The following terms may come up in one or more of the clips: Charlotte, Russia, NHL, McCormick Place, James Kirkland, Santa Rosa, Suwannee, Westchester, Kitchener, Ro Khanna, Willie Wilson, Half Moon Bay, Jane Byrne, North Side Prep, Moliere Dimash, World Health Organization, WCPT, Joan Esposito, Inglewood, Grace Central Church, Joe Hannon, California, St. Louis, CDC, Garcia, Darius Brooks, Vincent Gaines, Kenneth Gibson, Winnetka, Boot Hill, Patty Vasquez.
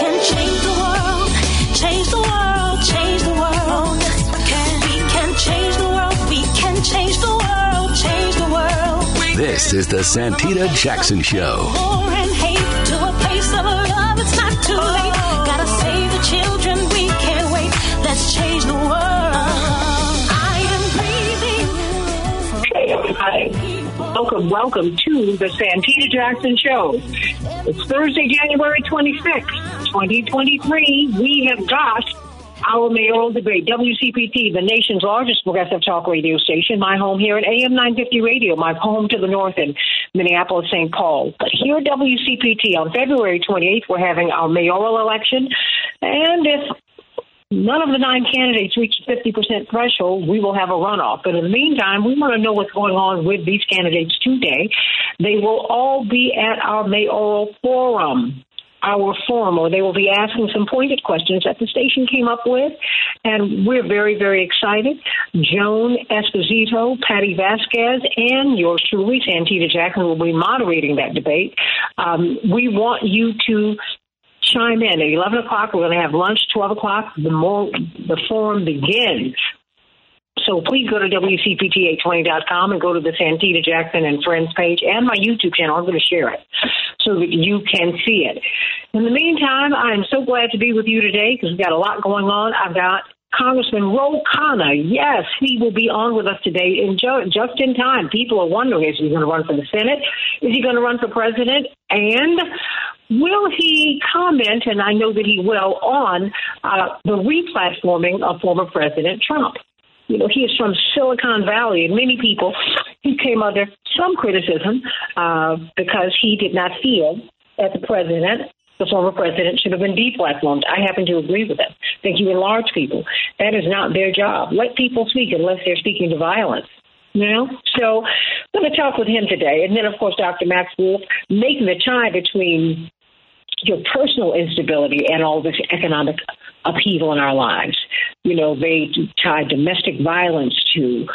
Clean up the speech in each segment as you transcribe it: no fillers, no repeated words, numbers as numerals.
can change the world, change the world, change the world. Oh, yes, we can change the world, we can change the world, change the world. This is the Santita Jackson Show. War and hate to a place of love, it's not too late. Gotta save the children, we can't wait. Let's change the world. Hi. Welcome to the Santita Jackson Show. It's Thursday, January 26th, 2023. We have got our mayoral debate. WCPT, the nation's largest progressive talk radio station, my home here at AM 950 Radio, my home to the north in Minneapolis, St. Paul. But here at WCPT on February 28th, we're having our mayoral election. And if none of the 9 candidates reach the 50% threshold, we will have a runoff. But in the meantime, we want to know what's going on with these candidates today. They will all be at our mayoral forum. Our forum, or they will be asking some pointed questions that the station came up with, and we're very, very excited. Joan Esposito, Patty Vasquez, and yours truly, Santita Jackson, will be moderating that debate. We want you to chime in. At 11 o'clock, we're going to have lunch. 12 o'clock, the forum begins. So please go to WCPT820.com and go to the Santita Jackson and Friends page and my YouTube channel. I'm going to share it so that you can see it. In the meantime, I'm so glad to be with you today because we've got a lot going on. I've got Congressman Ro Khanna, yes, he will be on with us today in just in time. People are wondering, is he going to run for the Senate? Is he going to run for president? And will he comment, and I know that he will, on the replatforming of former President Trump? You know, he is from Silicon Valley, and many people, he came under some criticism because he did not feel that the former president should have been deplatformed. I happen to agree with them. I think you enlarge people. That is not their job. Let people speak unless they're speaking to violence. You know? So I'm going to talk with him today. And then, of course, Dr. Max Wolf, making the tie between your personal instability and all this economic upheaval in our lives. You know, they tie domestic violence to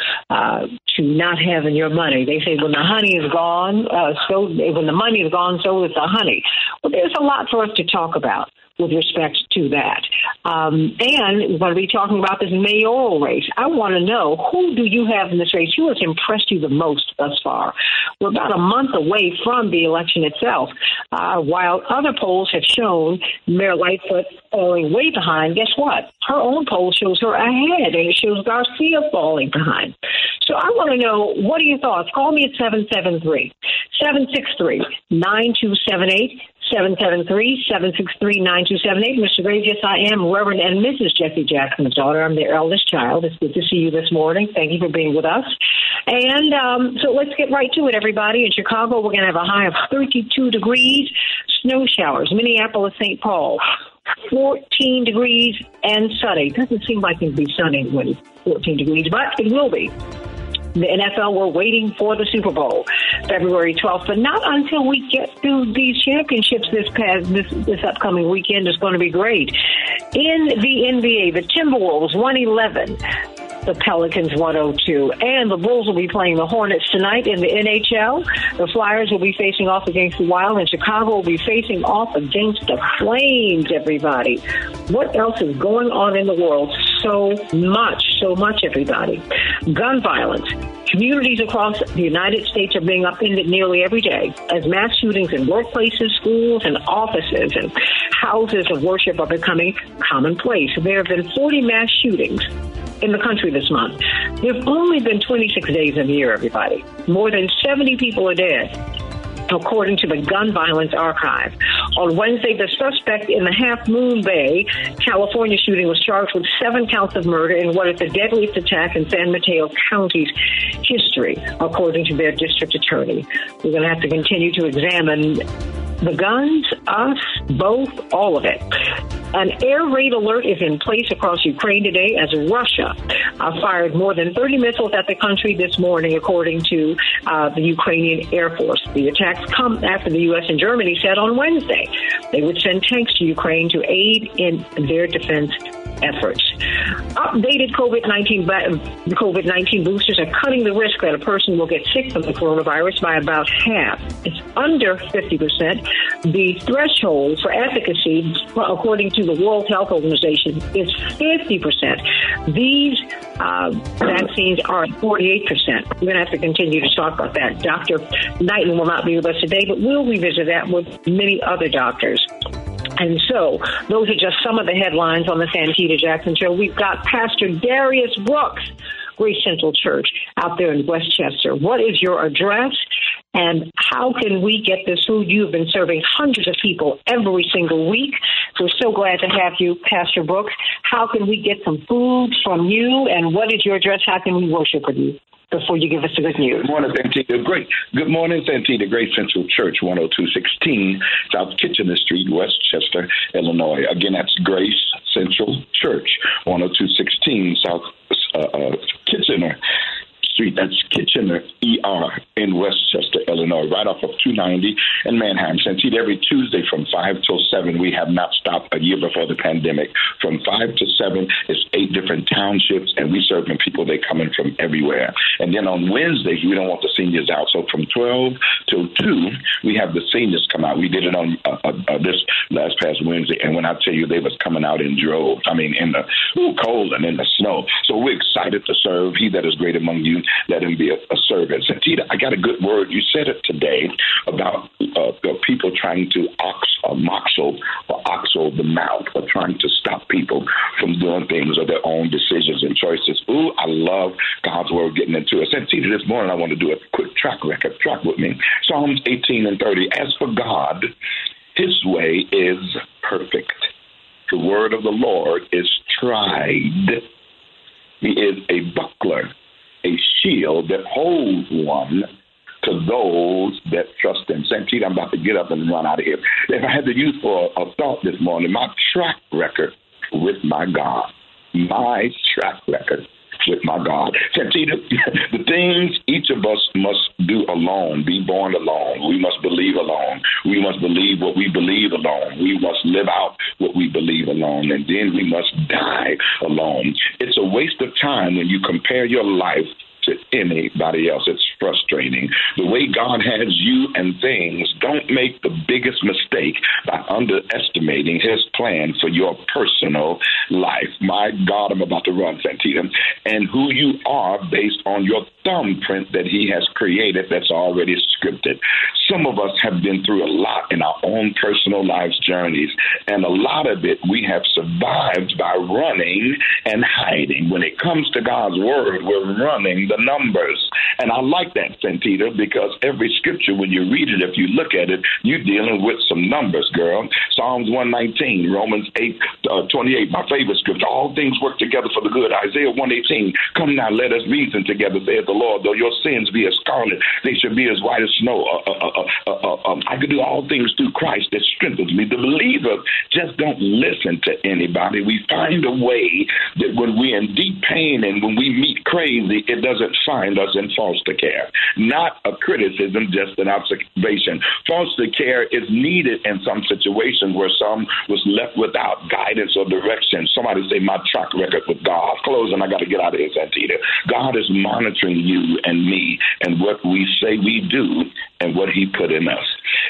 not having your money. They say when the honey is gone, when the money is gone, so is the honey. Well, there's a lot for us to talk about with respect to that. And we're going to be talking about this mayoral race. I want to know, who do you have in this race? Who has impressed you the most thus far? We're about a month away from the election itself. While other polls have shown Mayor Lightfoot falling way behind, guess what? Her own poll shows her ahead, and it shows Garcia falling behind. So I want to know, what are your thoughts? Call me at 773-763-9278. 773-763-9278. Mr. Graves, yes, I am Reverend and Mrs. Jesse Jackson's daughter. I'm their eldest child. It's good to see you this morning. Thank you for being with us. And so let's get right to it, everybody. In Chicago, we're going to have a high of 32 degrees, snow showers. Minneapolis, St. Paul, 14 degrees and sunny. Doesn't seem like it'll be sunny when it's 14 degrees, but it will be. The NFL, we're waiting for the Super Bowl, February 12th, but not until we get through these championships this upcoming weekend is going to be great. In the NBA, the Timberwolves 111, the Pelicans 102, and the Bulls will be playing the Hornets tonight. In the NHL, the Flyers will be facing off against the Wild, and Chicago will be facing off against the Flames, everybody. What else is going on in the world? So much, everybody. Gun violence. Communities across the United States are being upended nearly every day as mass shootings in workplaces, schools, and offices and houses of worship are becoming commonplace. There have been 40 mass shootings in the country this month. There have only been 26 days in the year, everybody. More than 70 people are dead, according to the Gun Violence Archive. On Wednesday, the suspect in the Half Moon Bay, California shooting was charged with 7 counts of murder in what is the deadliest attack in San Mateo County's history, according to their district attorney. We're going to have to continue to examine the guns, us, both, all of it. An air raid alert is in place across Ukraine today as Russia fired more than 30 missiles at the country this morning, according to the Ukrainian Air Force. The attacks come after the U.S. and Germany said on Wednesday they would send tanks to Ukraine to aid in their defense efforts. Updated COVID-19 boosters are cutting the risk that a person will get sick from the coronavirus by about half. It's under 50%. The threshold for efficacy, according to the World Health Organization, is 50%. These vaccines are at 48%. We're going to have to continue to talk about that. Dr. Knighton will not be with us today, but we'll revisit that with many other doctors. And so those are just some of the headlines on the Santita Jackson Show. We've got Pastor Darius Brooks, Grace Central Church out there in Westchester. What is your address? And how can we get this food you've been serving hundreds of people every single week? We're so glad to have you, Pastor Brooks. How can we get some food from you? And what is your address? How can we worship with you before you give us the good news? Good morning, Santita. Great. Good morning, Santita. Grace Central Church, 10216 South Kitchener Street, Westchester, Illinois. Again, that's Grace Central Church, 10216 South Kitchener Street. That's Kitchener, ER, in Westchester, Illinois, right off of 290 and Manheim. Santita, every Tuesday from 5 till 7, we have not stopped a year before the pandemic. From 5 to 7, it's 8 different townships, and we serve them people. They come in from everywhere. And then on Wednesdays, we don't want the seniors out. So from 12 till 2, we have the seniors come out. We did it on this last past Wednesday, and when I tell you, they was coming out in droves. I mean, in the cold and in the snow. So we're excited to serve. He that is great among you, let him be a servant. Santita, I got a good word. You said it today about people trying to oxo the mouth, or trying to stop people from doing things or their own decisions and choices. Ooh, I love God's word getting into it. Santita, this morning I want to do a quick track record. Track with me. Psalms 18:30. As for God, his way is perfect. The word of the Lord is tried. He is a buckler, a shield that holds one to those that trust him. Santita, I'm about to get up and run out of here. If I had to use for a thought this morning, my track record with my God. My track record with my God. Santita, the things each of us must do alone, be born alone. We must believe alone. We must believe what we believe alone. We must live out what we believe alone. And then we must die alone. It's a waste of time when you compare your life to anybody else. It's frustrating. The way God has you and things, don't make the biggest mistake by underestimating his plan for your personal life. My God, I'm about to run, Santita. And who you are based on your thumbprint that he has created that's already scripted. Some of us have been through a lot in our own personal lives journeys, and a lot of it we have survived by running and hiding. When it comes to God's word, we're running the numbers. And I like that, Santita, because every scripture, when you read it, if you look at it, you're dealing with some numbers, girl. Psalms 119, Romans 8:28, my favorite scripture. All things work together for the good. Isaiah 1:18, come now, let us reason together, saith the Lord. Though your sins be as scarlet, they shall be as white as snow. I can do all things through Christ that strengthens me. The believer just don't listen to anybody. We find a way that when we're in deep pain and when we meet crazy, it doesn't find us in foster care. Not a criticism, just an observation. Foster care is needed in some situations where some was left without guidance or direction. Somebody say my track record with God. Close, and I got to get out of here, Santita. God is monitoring you and me, and what we say we do and what he put in us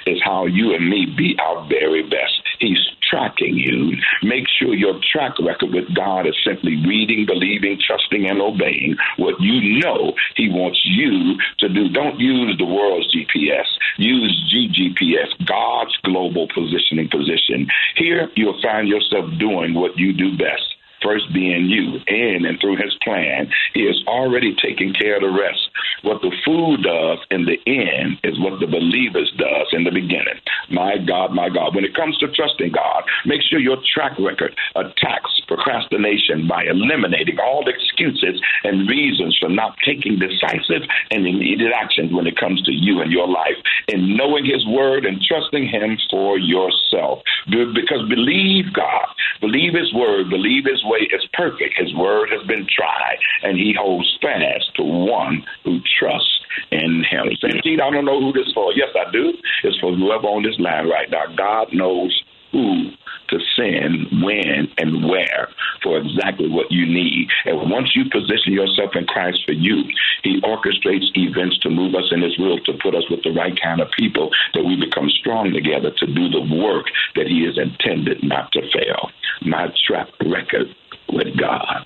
is how you and me be our very best. He's tracking you. Make sure your track record with God is simply reading, believing, trusting, and obeying what you know he wants you to do. Don't use the world's GPS. Use GGPS, God's global positioning position. Here, you'll find yourself doing what you do best. First being you, in and through his plan, he is already taking care of the rest. What the fool does in the end is what the believers does in the beginning. My God, my God. When it comes to trusting God, make sure your track record attacks procrastination by eliminating all the excuses and reasons for not taking decisive and immediate actions when it comes to you and your life, and knowing his word and trusting him for yourself. Because believe God, Believe his word, believe his way is perfect. His word has been tried, and he holds fast to one who trusts in him. Santita, I don't know who this is for. Yes, I do. It's for whoever on this line right now. God knows who to send, when, and where for exactly what you need. And once you position yourself in Christ for you, he orchestrates events to move us in his will, to put us with the right kind of people, that we become strong together to do the work that he is intended, not to fail. My track record with God.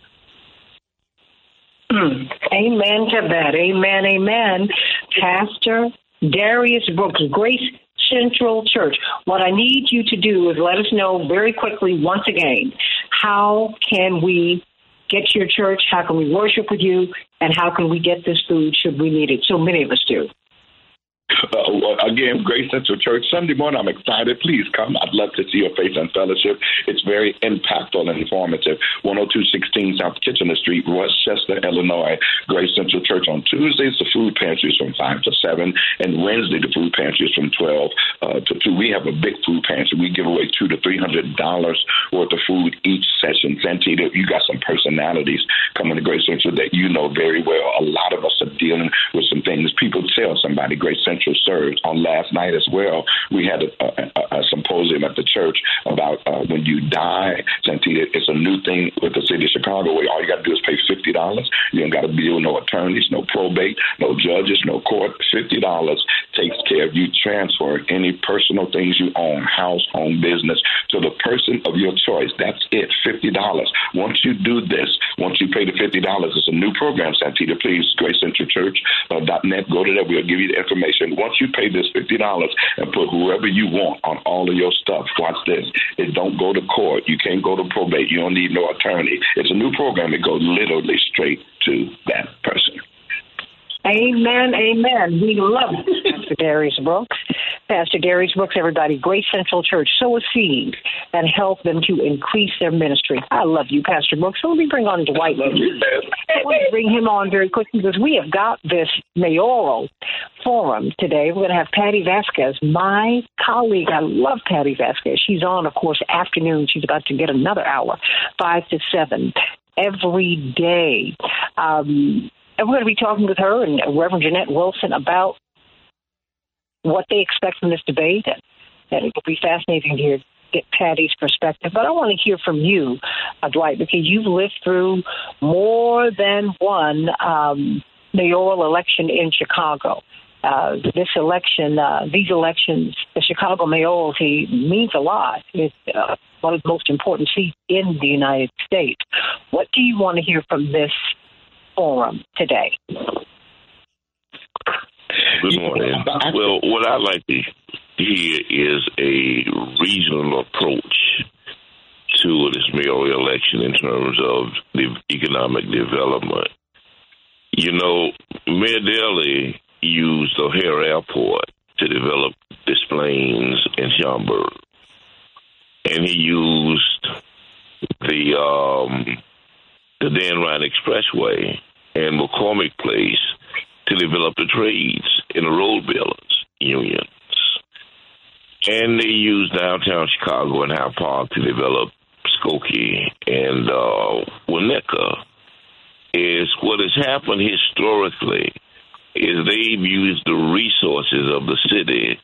Amen to that. Amen, amen. Pastor Darius Brooks, Grace Central Church. What I need you to do is let us know very quickly once again, how can we get to your church? How can we worship with you? And how can we get this food should we need it? So many of us do. Again, Grace Central Church, Sunday morning, I'm excited. Please come. I'd love to see your face and fellowship. It's very impactful and informative. 10216 South Kitchener Street, Westchester, Illinois. Grace Central Church on Tuesdays, the food pantry is from 5 to 7, and Wednesday, the food pantry is from 12 to 2. We have a big food pantry. We give away $200 to $300 worth of food each session. Santita, you got some personalities coming to Grace Central that you know very well. A lot of us are dealing with some things. People tell somebody Grace Central served on last night as well. We had a symposium at the church about when you die, Santita, it's a new thing with the city of Chicago where all you got to do is pay $50. You don't got to deal no attorneys, no probate, no judges, no court. $50 takes care of you transferring any personal things you own, house, home, business, to the person of your choice. That's it, $50. Once you do this, once you pay the $50, it's a new program, Santita. Please, GraceCentralChurch.net. Go to that. We'll give you the information. Once you pay this $50 and put whoever you want on all of your stuff, watch this. It don't go to court. You can't go to probate. You don't need no attorney. It's a new program. It goes literally straight to that person. Amen, amen. We love it, Pastor Darius Brooks. Pastor Darius Brooks, everybody, Grace Central Church, sow a seed and help them to increase their ministry. I love you, Pastor Brooks. Let me bring on Dwight. I love you, Pastor. I want to bring him on very quickly because we have got this mayoral forum today. We're going to have Patty Vasquez, my colleague. I love Patty Vasquez. She's on, of course, afternoon. She's about to get another hour, 5 to 7, every day. And we're going to be talking with her and Reverend Jeanette Wilson about what they expect from this debate. And it will be fascinating to hear, get Patty's perspective. But I want to hear from you, Dwight, because you've lived through more than one mayoral election in Chicago. These elections, the Chicago mayoralty means a lot. It's one of the most important seats in the United States. What do you want to hear from this forum today? Good morning. Well, what I'd like to hear is a reasonable approach to this mayoral election in terms of the economic development. You know, Mayor Daley used O'Hare Airport to develop his planes in Schaumburg, and he used the Dan Ryan Expressway and McCormick Place to develop the trades and the road builders unions. And they used downtown Chicago and Hyde Park to develop Skokie and Winnetka. Is what has happened historically is they've used the resources of the city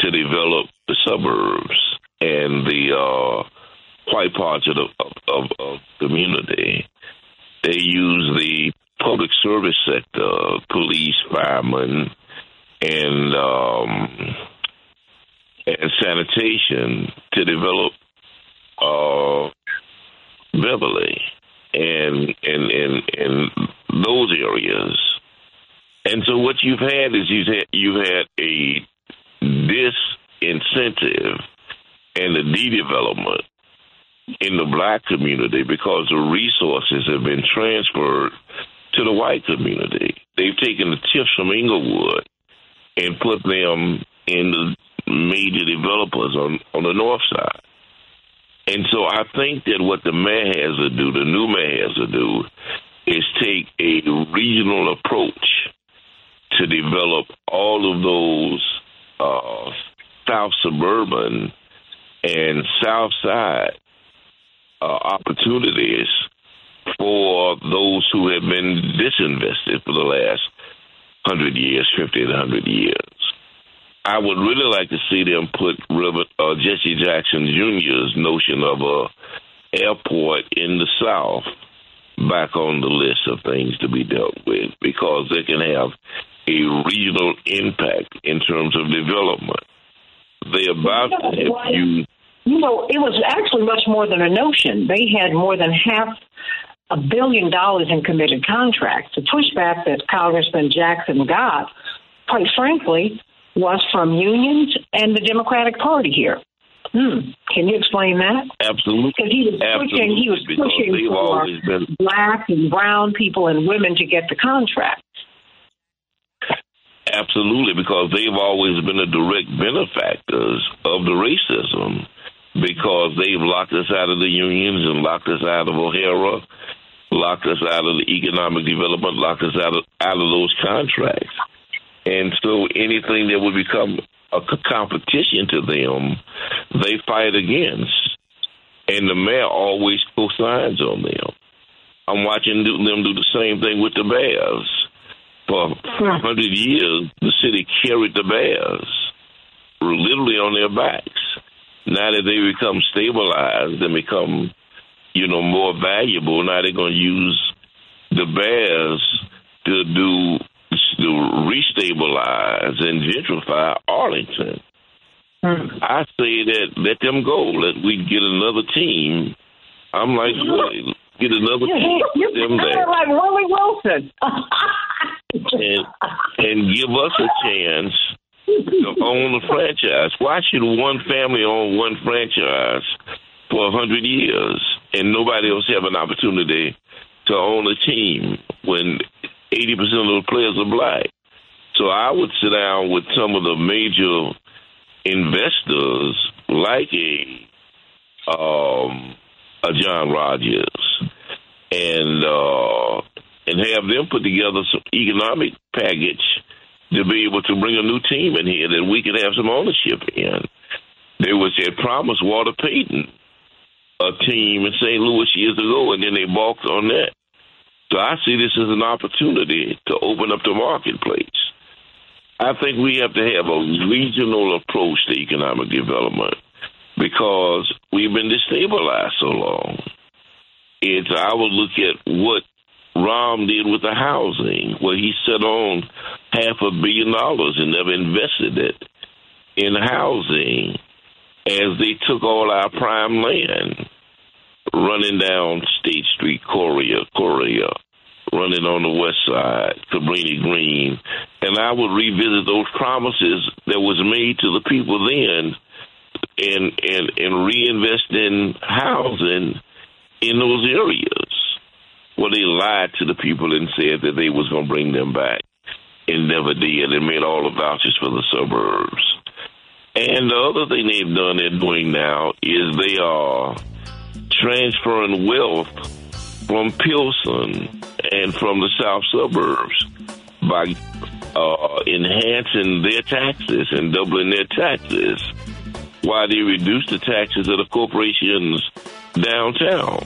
to develop the suburbs and the quite parts of the community. They use the public service sector, police, firemen, and sanitation to develop Beverly and those areas. And so what you've had is you've had a disincentive and a de-development in the black community because the resources have been transferred to the white community. They've taken the tips from Inglewood and put them in the major developers on the north side. And so I think that what the mayor has to do, the new mayor has to do, is take a regional approach to develop all of those south suburban and south side opportunities for those who have been disinvested for the last 100 years, 50 to 100 years. I would really like to see them put Jesse Jackson Jr.'s notion of an airport in the South back on the list of things to be dealt with, because they can have a regional impact in terms of development. They're about to help you. You know, it was actually much more than a notion. They had more than $500 million in committed contracts. The pushback that Congressman Jackson got, quite frankly, was from unions and the Democratic Party here. Can you explain that? Absolutely. Because he was pushing for black and brown people and women to get the contract. Absolutely, because they've always been the direct benefactors of the racism, because they've locked us out of the unions and locked us out of O'Hare, locked us out of the economic development, locked us out of those contracts. And so anything that would become a competition to them, they fight against. And the mayor always co-signs on them. I'm watching them do the same thing with the Bears. For 100 years, the city carried the Bears literally on their backs. Now that they become stabilized and become, more valuable, now they're going to use the Bears to restabilize and gentrify Arlington. I say that let them go. Let we get another team. I'm like, get another team. You're them there. Like Willie Wilson. and give us a chance to own the franchise. Why should one family own one franchise for 100 years and nobody else have an opportunity to own a team when 80% of the players are black? So I would sit down with some of the major investors, like a John Rogers, and have them put together some economic package to be able to bring a new team in here that we could have some ownership in. They had promised Walter Payton a team in St. Louis years ago, and then they balked on that. So I see this as an opportunity to open up the marketplace. I think we have to have a regional approach to economic development because we've been destabilized so long. I would look at what Rahm did with the housing, where he set on $500 million and never invested it in housing as they took all our prime land. Running down State Street, Correa, running on the west side, Cabrini Green. And I would revisit those promises that was made to the people then and reinvest in housing in those areas where they lied to the people and said that they was going to bring them back and never did, and made all the vouchers for the suburbs. And the other thing they've done and doing now is they are transferring wealth from Pilsen and from the south suburbs by enhancing their taxes and doubling their taxes while they reduce the taxes of the corporations downtown.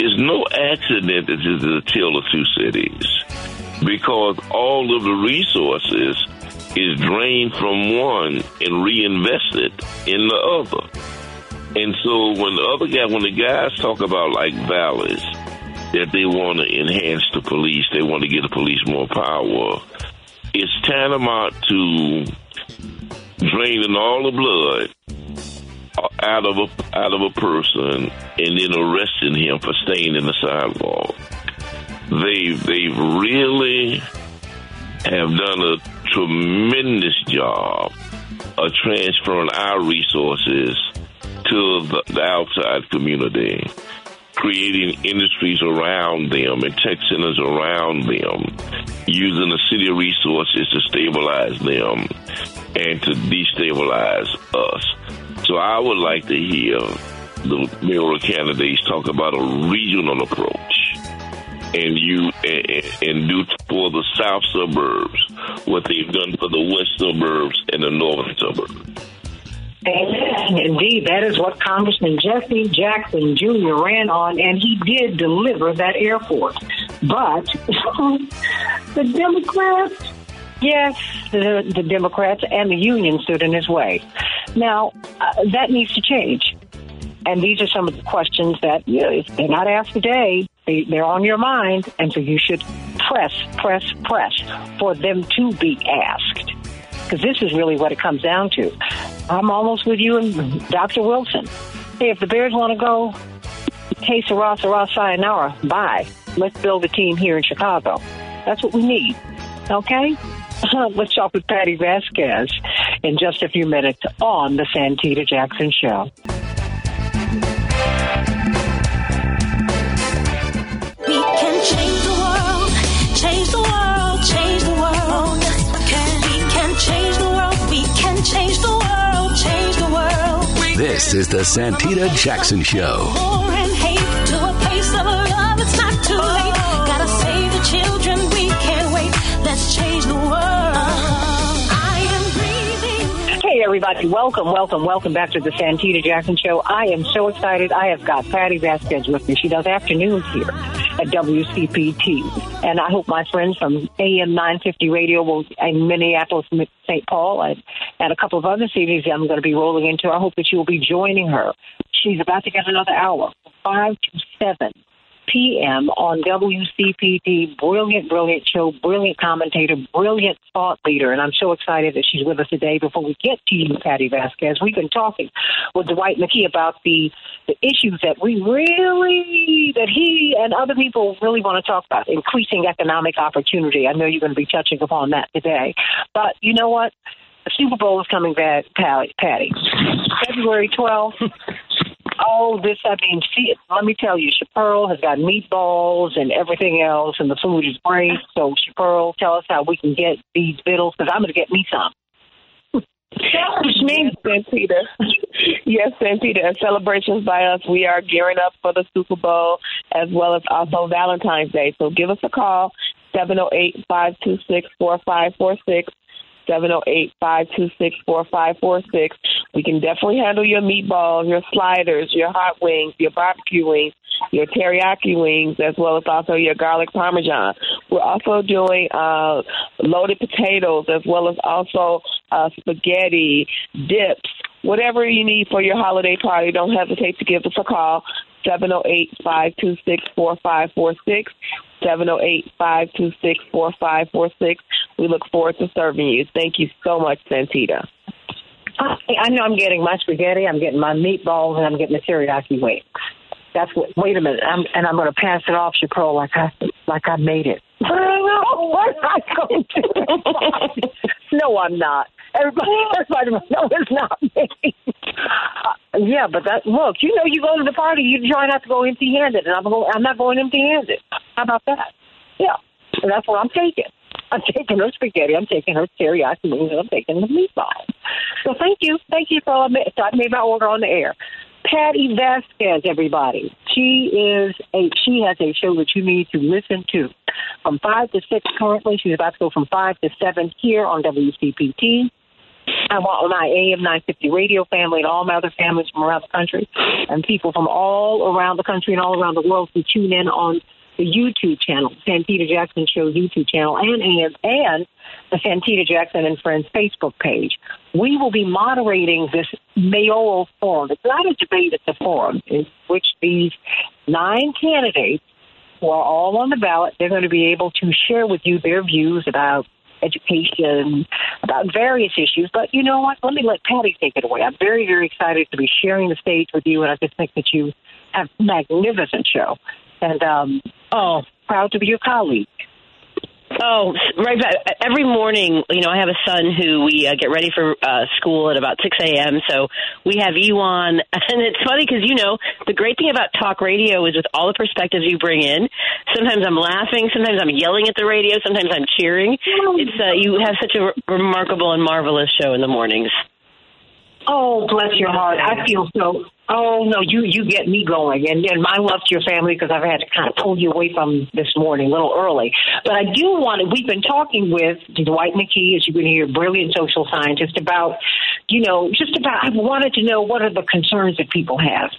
It's no accident that this is a tale of two cities, because all of the resources is drained from one and reinvested in the other. And so when the guys talk about like valleys, that they want to enhance the police, they want to give the police more power, it's tantamount to draining all the blood out of a person and then arresting him for staying in the sidewalk. They really have done a tremendous job of transferring our resources to the outside community, creating industries around them and Texans around them, using the city resources to stabilize them and to destabilize us. So I would like to hear the mayoral candidates talk about a regional approach and do for the south suburbs what they've done for the west suburbs and the northern suburbs. Amen. Indeed, that is what Congressman Jesse Jackson Jr. ran on, and he did deliver that airport. But the Democrats, the Democrats and the union stood in his way. Now, that needs to change. And these are some of the questions that, you know, if they're not asked today, they're on your mind, and so you should press for them to be asked. Because this is really what it comes down to. I'm almost with you and Dr. Wilson. Hey, if the Bears want to go, hey, Sarah, sayonara, bye. Let's build a team here in Chicago. That's what we need. Okay? Let's talk with Patty Vasquez in just a few minutes on the Santita Jackson Show. We can change the world, change the world, change the world. We can change the world, we can change the world, change the world. This is the Santita Jackson Show. War and hate to a place of love, it's not too late. Gotta save the children, we can't wait. Let's change the world. Hey, everybody. Welcome back to the Santita Jackson Show. I am so excited. I have got Patty Vasquez with me. She does afternoons here at WCPT. And I hope my friends from AM 950 radio will, in Minneapolis, St. Paul, and a couple of other cities I'm going to be rolling into, I hope that you will be joining her. She's about to get another hour, 5 to 7 p.m. on WCPT. Brilliant show, brilliant commentator, brilliant thought leader. And I'm so excited that she's with us today. Before we get to you, Patty Vasquez, we've been talking with Dwight McKee about the issues that he and other people really want to talk about, increasing economic opportunity. I know you're going to be touching upon that today. But you know what? The Super Bowl is coming back, Patty. February 12th. Oh, this, I mean, see, let me tell you, Chaparral has got meatballs and everything else, and the food is great. So, Chaparral, tell us how we can get these vittles, because I'm going to get me some. Which means, Santita, and celebrations by us, we are gearing up for the Super Bowl, as well as also Valentine's Day. So, give us a call, 708-526-4546. 708-526-4546. We can definitely handle your meatballs, your sliders, your hot wings, your barbecue wings, your teriyaki wings, as well as also your garlic parmesan. We're also doing loaded potatoes, as well as also spaghetti, dips, whatever you need for your holiday party. Don't hesitate to give us a call, 708-526-4546. 708-526-4546. We look forward to serving you. Thank you so much, Santita. I know I'm getting my spaghetti, I'm getting my meatballs, and I'm getting the teriyaki wings. That's what. Wait a minute, I'm going to pass it off, Chaparral, like I made it. No, I'm not. Everybody, no, it's not me. Yeah, but that look, you know, you go to the party, you try not to go empty-handed, and I'm not going empty-handed. How about that? Yeah, and that's what I'm taking. I'm taking her spaghetti. I'm taking her teriyaki wings. I'm taking the meatballs. So thank you for all. So I made my order on the air. Patty Vasquez, everybody. She has a show that you need to listen to. From 5 to 6 currently, she's about to go from 5 to 7 here on WCPT. I want my AM 950 radio family and all my other families from around the country and people from all around the country and all around the world to tune in on the YouTube channel, Santita Jackson Show YouTube channel, and the Santita Jackson and Friends Facebook page. We will be moderating this mayoral forum. It's not a debate, it's a forum in which these 9 candidates who are all on the ballot, they're going to be able to share with you their views about education, about various issues. But you know what? Let me let Patty take it away. I'm very, very excited to be sharing the stage with you, and I just think that you have a magnificent show. And proud to be your colleague. Oh, right. Every morning, you know, I have a son who we get ready for school at about 6 a.m. So we have you on. And it's funny because, you know, the great thing about talk radio is with all the perspectives you bring in, sometimes I'm laughing, sometimes I'm yelling at the radio, sometimes I'm cheering. You have such a remarkable and marvelous show in the mornings. Oh, bless your heart. I feel so. Oh, no, you get me going. And my love to your family, because I've had to kind of pull you away from this morning a little early. But I do want to, we've been talking with Dwight McKee, as you're going to hear, brilliant social scientist, about, you know, just about, I wanted to know what are the concerns that people have,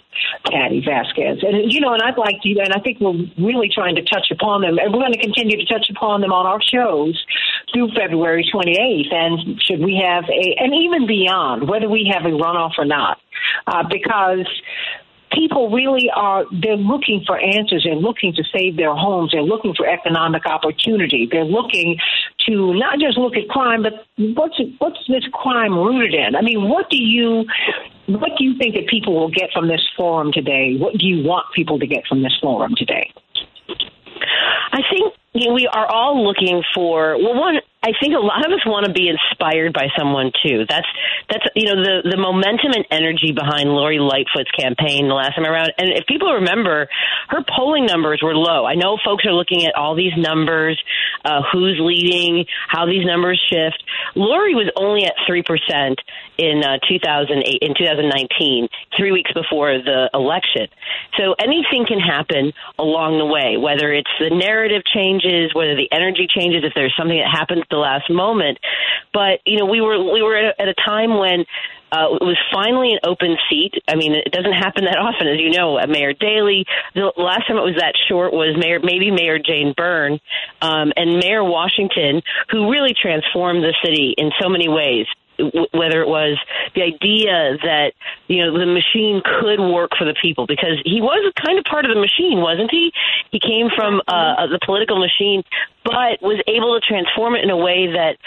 Patty Vasquez. And, you know, and I'd like to, and I think we're really trying to touch upon them, and we're going to continue to touch upon them on our shows through February 28th. And should we have and even beyond, whether we have a runoff or not. Because people really are, they're looking for answers. They're looking to save their homes. They're looking for economic opportunity. They're looking to not just look at crime, but what's this crime rooted in? I mean, what do you think that people will get from this forum today? What do you want people to get from this forum today? I think we are all looking for, I think a lot of us want to be inspired by someone, too. That's the momentum and energy behind Lori Lightfoot's campaign the last time around. And if people remember, her polling numbers were low. I know folks are looking at all these numbers, who's leading, how these numbers shift. Lori was only at 3% in 2019, 3 weeks before the election. So anything can happen along the way, whether it's the narrative changes, whether the energy changes, if there's something that happens the last moment. But, we were at a time when it was finally an open seat. I mean, it doesn't happen that often, as you know. Mayor Daley, the last time it was that short was Mayor Jane Byrne, and Mayor Washington, who really transformed the city in so many ways. Whether it was the idea that, the machine could work for the people, because he was kind of part of the machine, wasn't he? He came from the political machine, but was able to transform it in a way that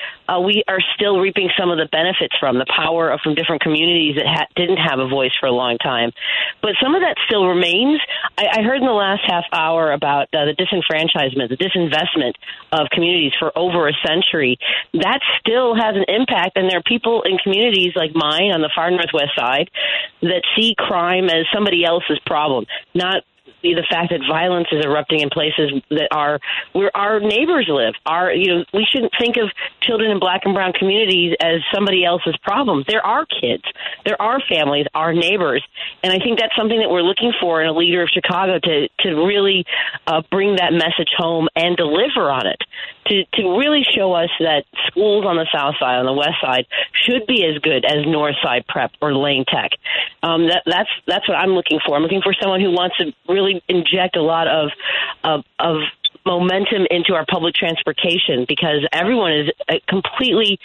we are still reaping some of the benefits from, the power from different communities that didn't have a voice for a long time. But some of that still remains. I heard in the last half hour about the disenfranchisement, the disinvestment of communities for over a century. That still has an impact, and there are people in communities like mine on the far northwest side that see crime as somebody else's problem, not the fact that violence is erupting in places that are where our neighbors live. We shouldn't think of children in black and brown communities as somebody else's problem. There are kids, there are families, our neighbors. And I think that's something that we're looking for in a leader of Chicago to really bring that message home and deliver on it, to really show us that schools on the south side, on the west side, should be as good as north side prep or Lane Tech. That's what I'm looking for. I'm looking for someone who wants to really inject a lot of momentum into our public transportation, because everyone is completely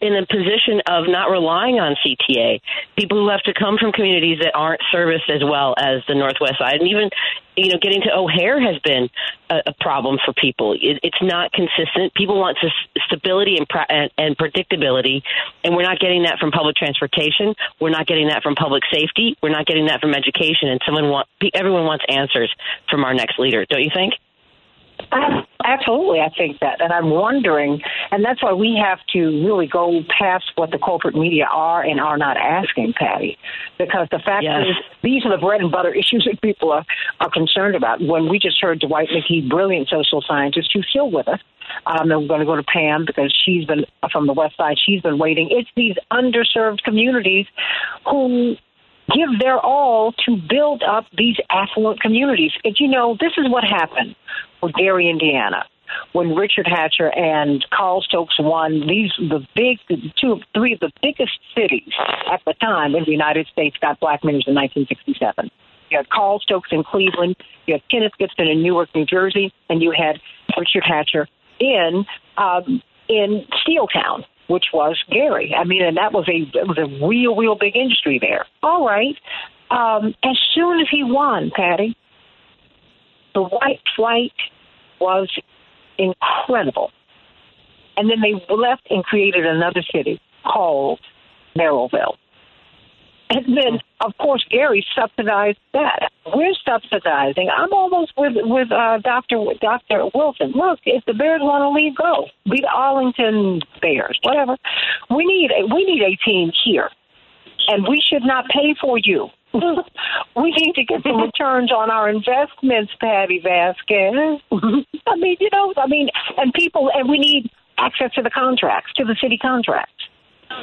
in a position of not relying on CTA. People who have to come from communities that aren't serviced as well as the northwest side, and even getting to O'Hare has been a problem for people. It's not consistent. People want stability and predictability, and we're not getting that from public transportation. We're not getting that from public safety. We're not getting that from education. And everyone wants answers from our next leader, don't you think? Absolutely, I think that. And I'm wondering, and that's why we have to really go past what the corporate media are and are not asking, Patty, because the fact is these are the bread and butter issues that people are concerned about. When we just heard Dwight McKee, brilliant social scientist, who's still with us, and we're going to go to Pam because she's been from the West Side. She's been waiting. It's these underserved communities who give their all to build up these affluent communities. And, this is what happened with Gary, Indiana, when Richard Hatcher and Carl Stokes won. Three of the biggest cities at the time in the United States got black mayors in 1967. You had Carl Stokes in Cleveland, you had Kenneth Gibson in Newark, New Jersey, and you had Richard Hatcher in Steeltown, which was Gary. I mean, and that was a real, real big industry there. All right. As soon as he won, Patty, the white flight was incredible. And then they left and created another city called Merrillville. And then, of course, Gary subsidized that. We're subsidizing. I'm almost with Dr. Wilson. Look, if the Bears want to leave, go. Be the Arlington Bears, whatever. We need a team here, and we should not pay for you. We need to get some returns on our investments, Patty Vasquez. And people, and we need access to the contracts, to the city contracts.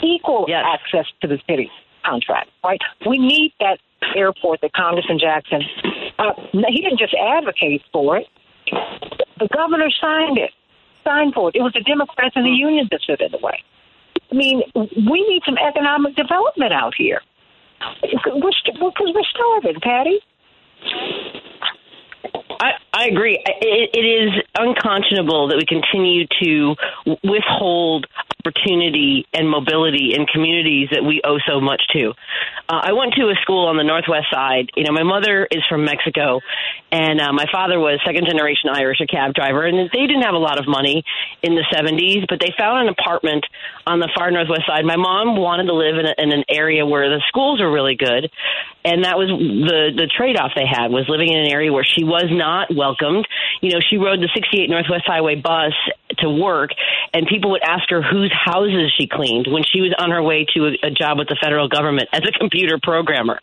equal access to the city contract, right? We need that airport that Congressman Jackson, he didn't just advocate for it. The governor signed for it. It was the Democrats and the unions that stood in the way. I mean, we need some economic development out here. We're starving, Patty. I agree. It is unconscionable that we continue to withhold opportunity and mobility in communities that we owe so much to. I went to a school on the northwest side. You know, my mother is from Mexico, and my father was second-generation Irish, a cab driver, and they didn't have a lot of money in the 70s, but they found an apartment on the far northwest side. My mom wanted to live in an area where the schools were really good, and that was the trade-off they had, was living in an area where she was not welcomed. You know, she rode the 68 Northwest Highway bus to work, and people would ask her whose houses she cleaned when she was on her way to a job with the federal government as a computer programmer.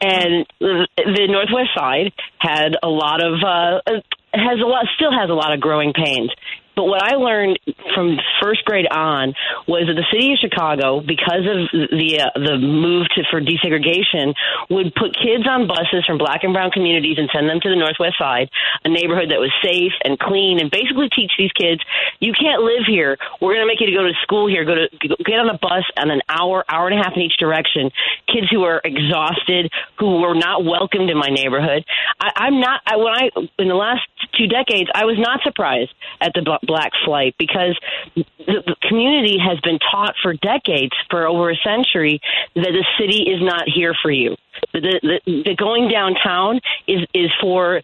And the Northwest Side had a lot of still has a lot of growing pains. But what I learned from first grade on was that the city of Chicago, because of the move for desegregation, would put kids on buses from black and brown communities and send them to the Northwest Side, a neighborhood that was safe and clean, and basically teach these kids, you can't live here. We're going to make you to go to school here. Get on a bus on an hour and a half in each direction. Kids who are exhausted, who were not welcomed in my neighborhood. In the last 2 decades, I was not surprised at the Black Flight, because the community has been taught for decades, for over a century, that the city is not here for you. The going downtown is for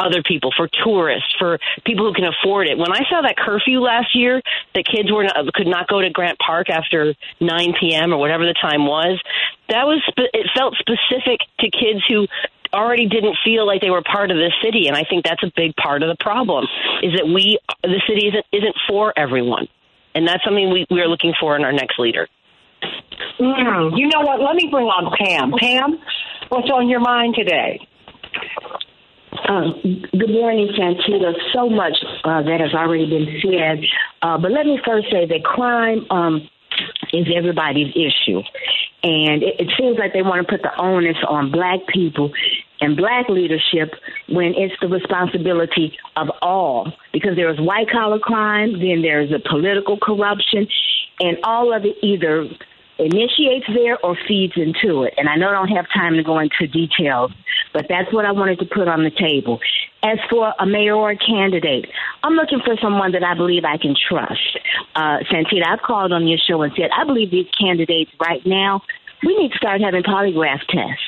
other people, for tourists, for people who can afford it. When I saw that curfew last year, that kids could not go to Grant Park after 9 p.m. or whatever the time was, it felt specific to kids who already didn't feel like they were part of this city, and I think that's a big part of the problem, is that the city isn't for everyone, and that's something we are looking for in our next leader. You know what? Let me bring on Pam. Pam, what's on your mind today? Good morning, Santita. So much that has already been said, but let me first say that crime is everybody's issue. And it seems like they want to put the onus on black people and black leadership when it's the responsibility of all. Because there is white-collar crime, then there is a political corruption, and all of it either initiates there or feeds into it. And I know I don't have time to go into details, but that's what I wanted to put on the table. As for a mayoral candidate, I'm looking for someone that I believe I can trust. Santita, I've called on your show and said, I believe these candidates right now, we need to start having polygraph tests.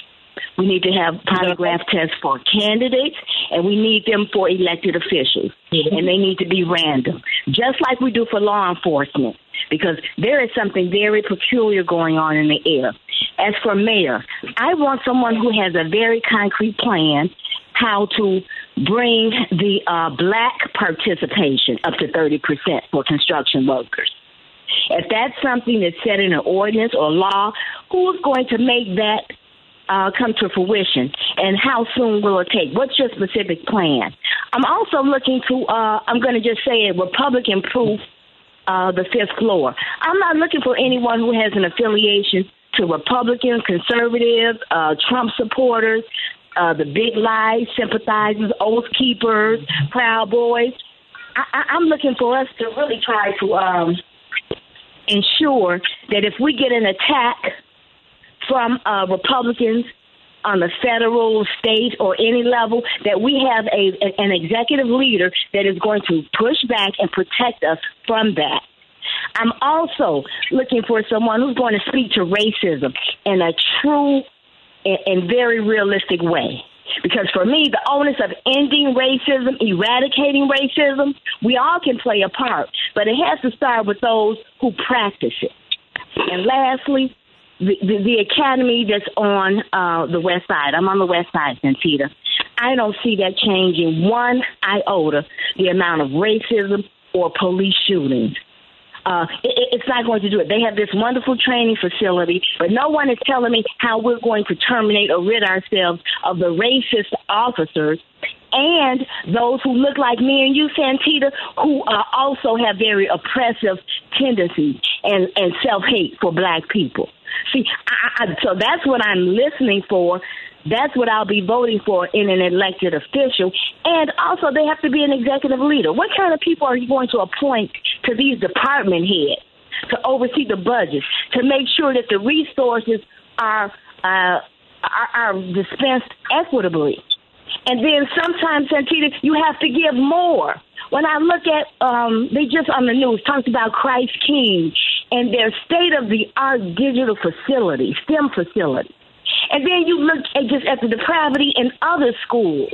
We need to have polygraph tests for candidates, and we need them for elected officials. Mm-hmm. And they need to be random, just like we do for law enforcement, because there is something very peculiar going on in the air. As for mayor, I want someone who has a very concrete plan how to bring the black participation up to 30% for construction workers. If that's something that's set in an ordinance or law, who is going to make that come to fruition, and how soon will it take? What's your specific plan? I'm also looking to, I'm going to just say it, Republican-proof the fifth floor. I'm not looking for anyone who has an affiliation to Republican, conservative, Trump supporters, the Big Lie sympathizers, Oath Keepers, Proud Boys. I'm looking for us to really try to ensure that if we get an attack from Republicans on the federal, state, or any level, that we have an executive leader that is going to push back and protect us from that. I'm also looking for someone who's going to speak to racism in a true and very realistic way. Because for me, the onus of ending racism, eradicating racism, we all can play a part, but it has to start with those who practice it. And lastly, the academy that's on the west side. I'm on the west side, Santita. I don't see that changing one iota, the amount of racism or police shootings. It's not going to do it. They have this wonderful training facility, but no one is telling me how we're going to terminate or rid ourselves of the racist officers and those who look like me and you, Santita, who also have very oppressive tendencies and self-hate for black people. See, so that's what I'm listening for. That's what I'll be voting for in an elected official. And also, they have to be an executive leader. What kind of people are you going to appoint to these department heads to oversee the budgets, to make sure that the resources are dispensed equitably? And then sometimes, Santita, you have to give more. When I look at, they just on the news talked about Christ King and their state-of-the-art digital facility, STEM facility. And then you look at just at the depravity in other schools.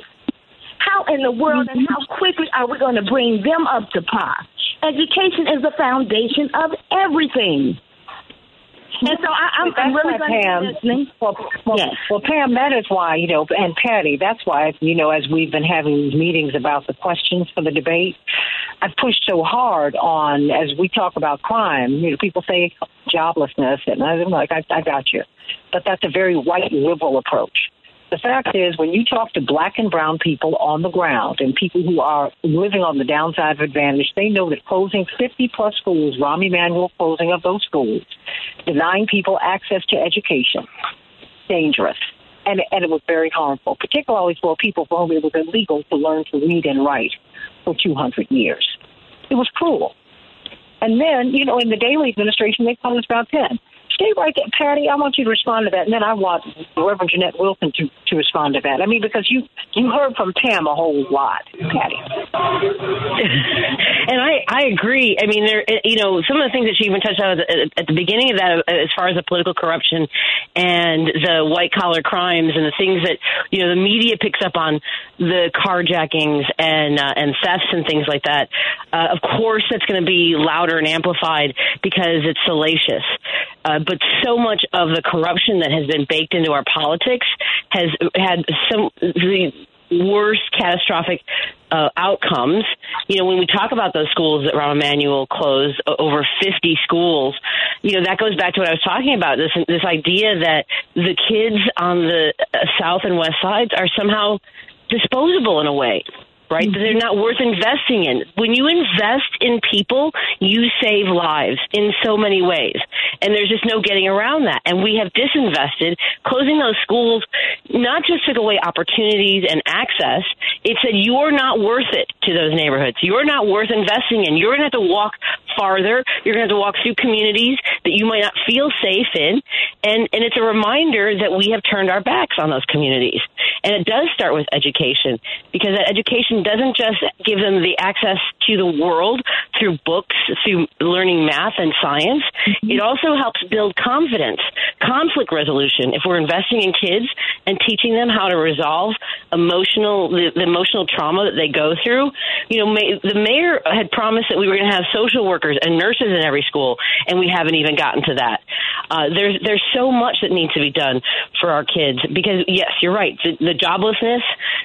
How in the world and how quickly are we going to bring them up to par? Education is the foundation of everything. And so I'm really listening. Well, Pam, that is why, you know, and Patty, that's why, you know, as we've been having these meetings about the questions for the debate, I've pushed so hard on, as we talk about crime, you know, people say joblessness, and I'm like, I got you. But that's a very white liberal approach. The fact is, when you talk to black and brown people on the ground and people who are living on the downside of advantage, they know that closing 50-plus schools, Rahm Emanuel closing of those schools, denying people access to education, dangerous. And it was very harmful, particularly for people for whom it was illegal to learn to read and write for 200 years. It was cruel. And then, you know, in the Daley administration, they closed about 10. Stay right there, Patty. I want you to respond to that, and then I want Reverend Jeanette Wilson to respond to that. I mean, because you heard from Pam a whole lot, Patty. And I agree. I mean, there, you know, some of the things that she even touched on at the beginning of that, as far as the political corruption and the white collar crimes and the things that, you know, the media picks up on, the carjackings and thefts and things like that. Of course, that's going to be louder and amplified because it's salacious. But so much of the corruption that has been baked into our politics has had some of the worst catastrophic outcomes. You know, when we talk about those schools that Rahm Emanuel closed, over 50 schools, you know, that goes back to what I was talking about, this idea that the kids on the South and West sides are somehow disposable in a way. Right? They're not worth investing in. When you invest in people, you save lives in so many ways. And there's just no getting around that. And we have disinvested. Closing those schools not just took away opportunities and access, it said you're not worth it to those neighborhoods. You're not worth investing in. You're going to have to walk farther. You're going to have to walk through communities that you might not feel safe in. And it's a reminder that we have turned our backs on those communities. And it does start with education, because that education doesn't just give them the access to the world through books, through learning math and science. It also helps build confidence, conflict resolution. If we're investing in kids and teaching them how to resolve the emotional trauma that they go through, you know, the mayor had promised that we were going to have social workers and nurses in every school, and we haven't even gotten to that. There's so much that needs to be done for our kids, because yes, you're right. The joblessness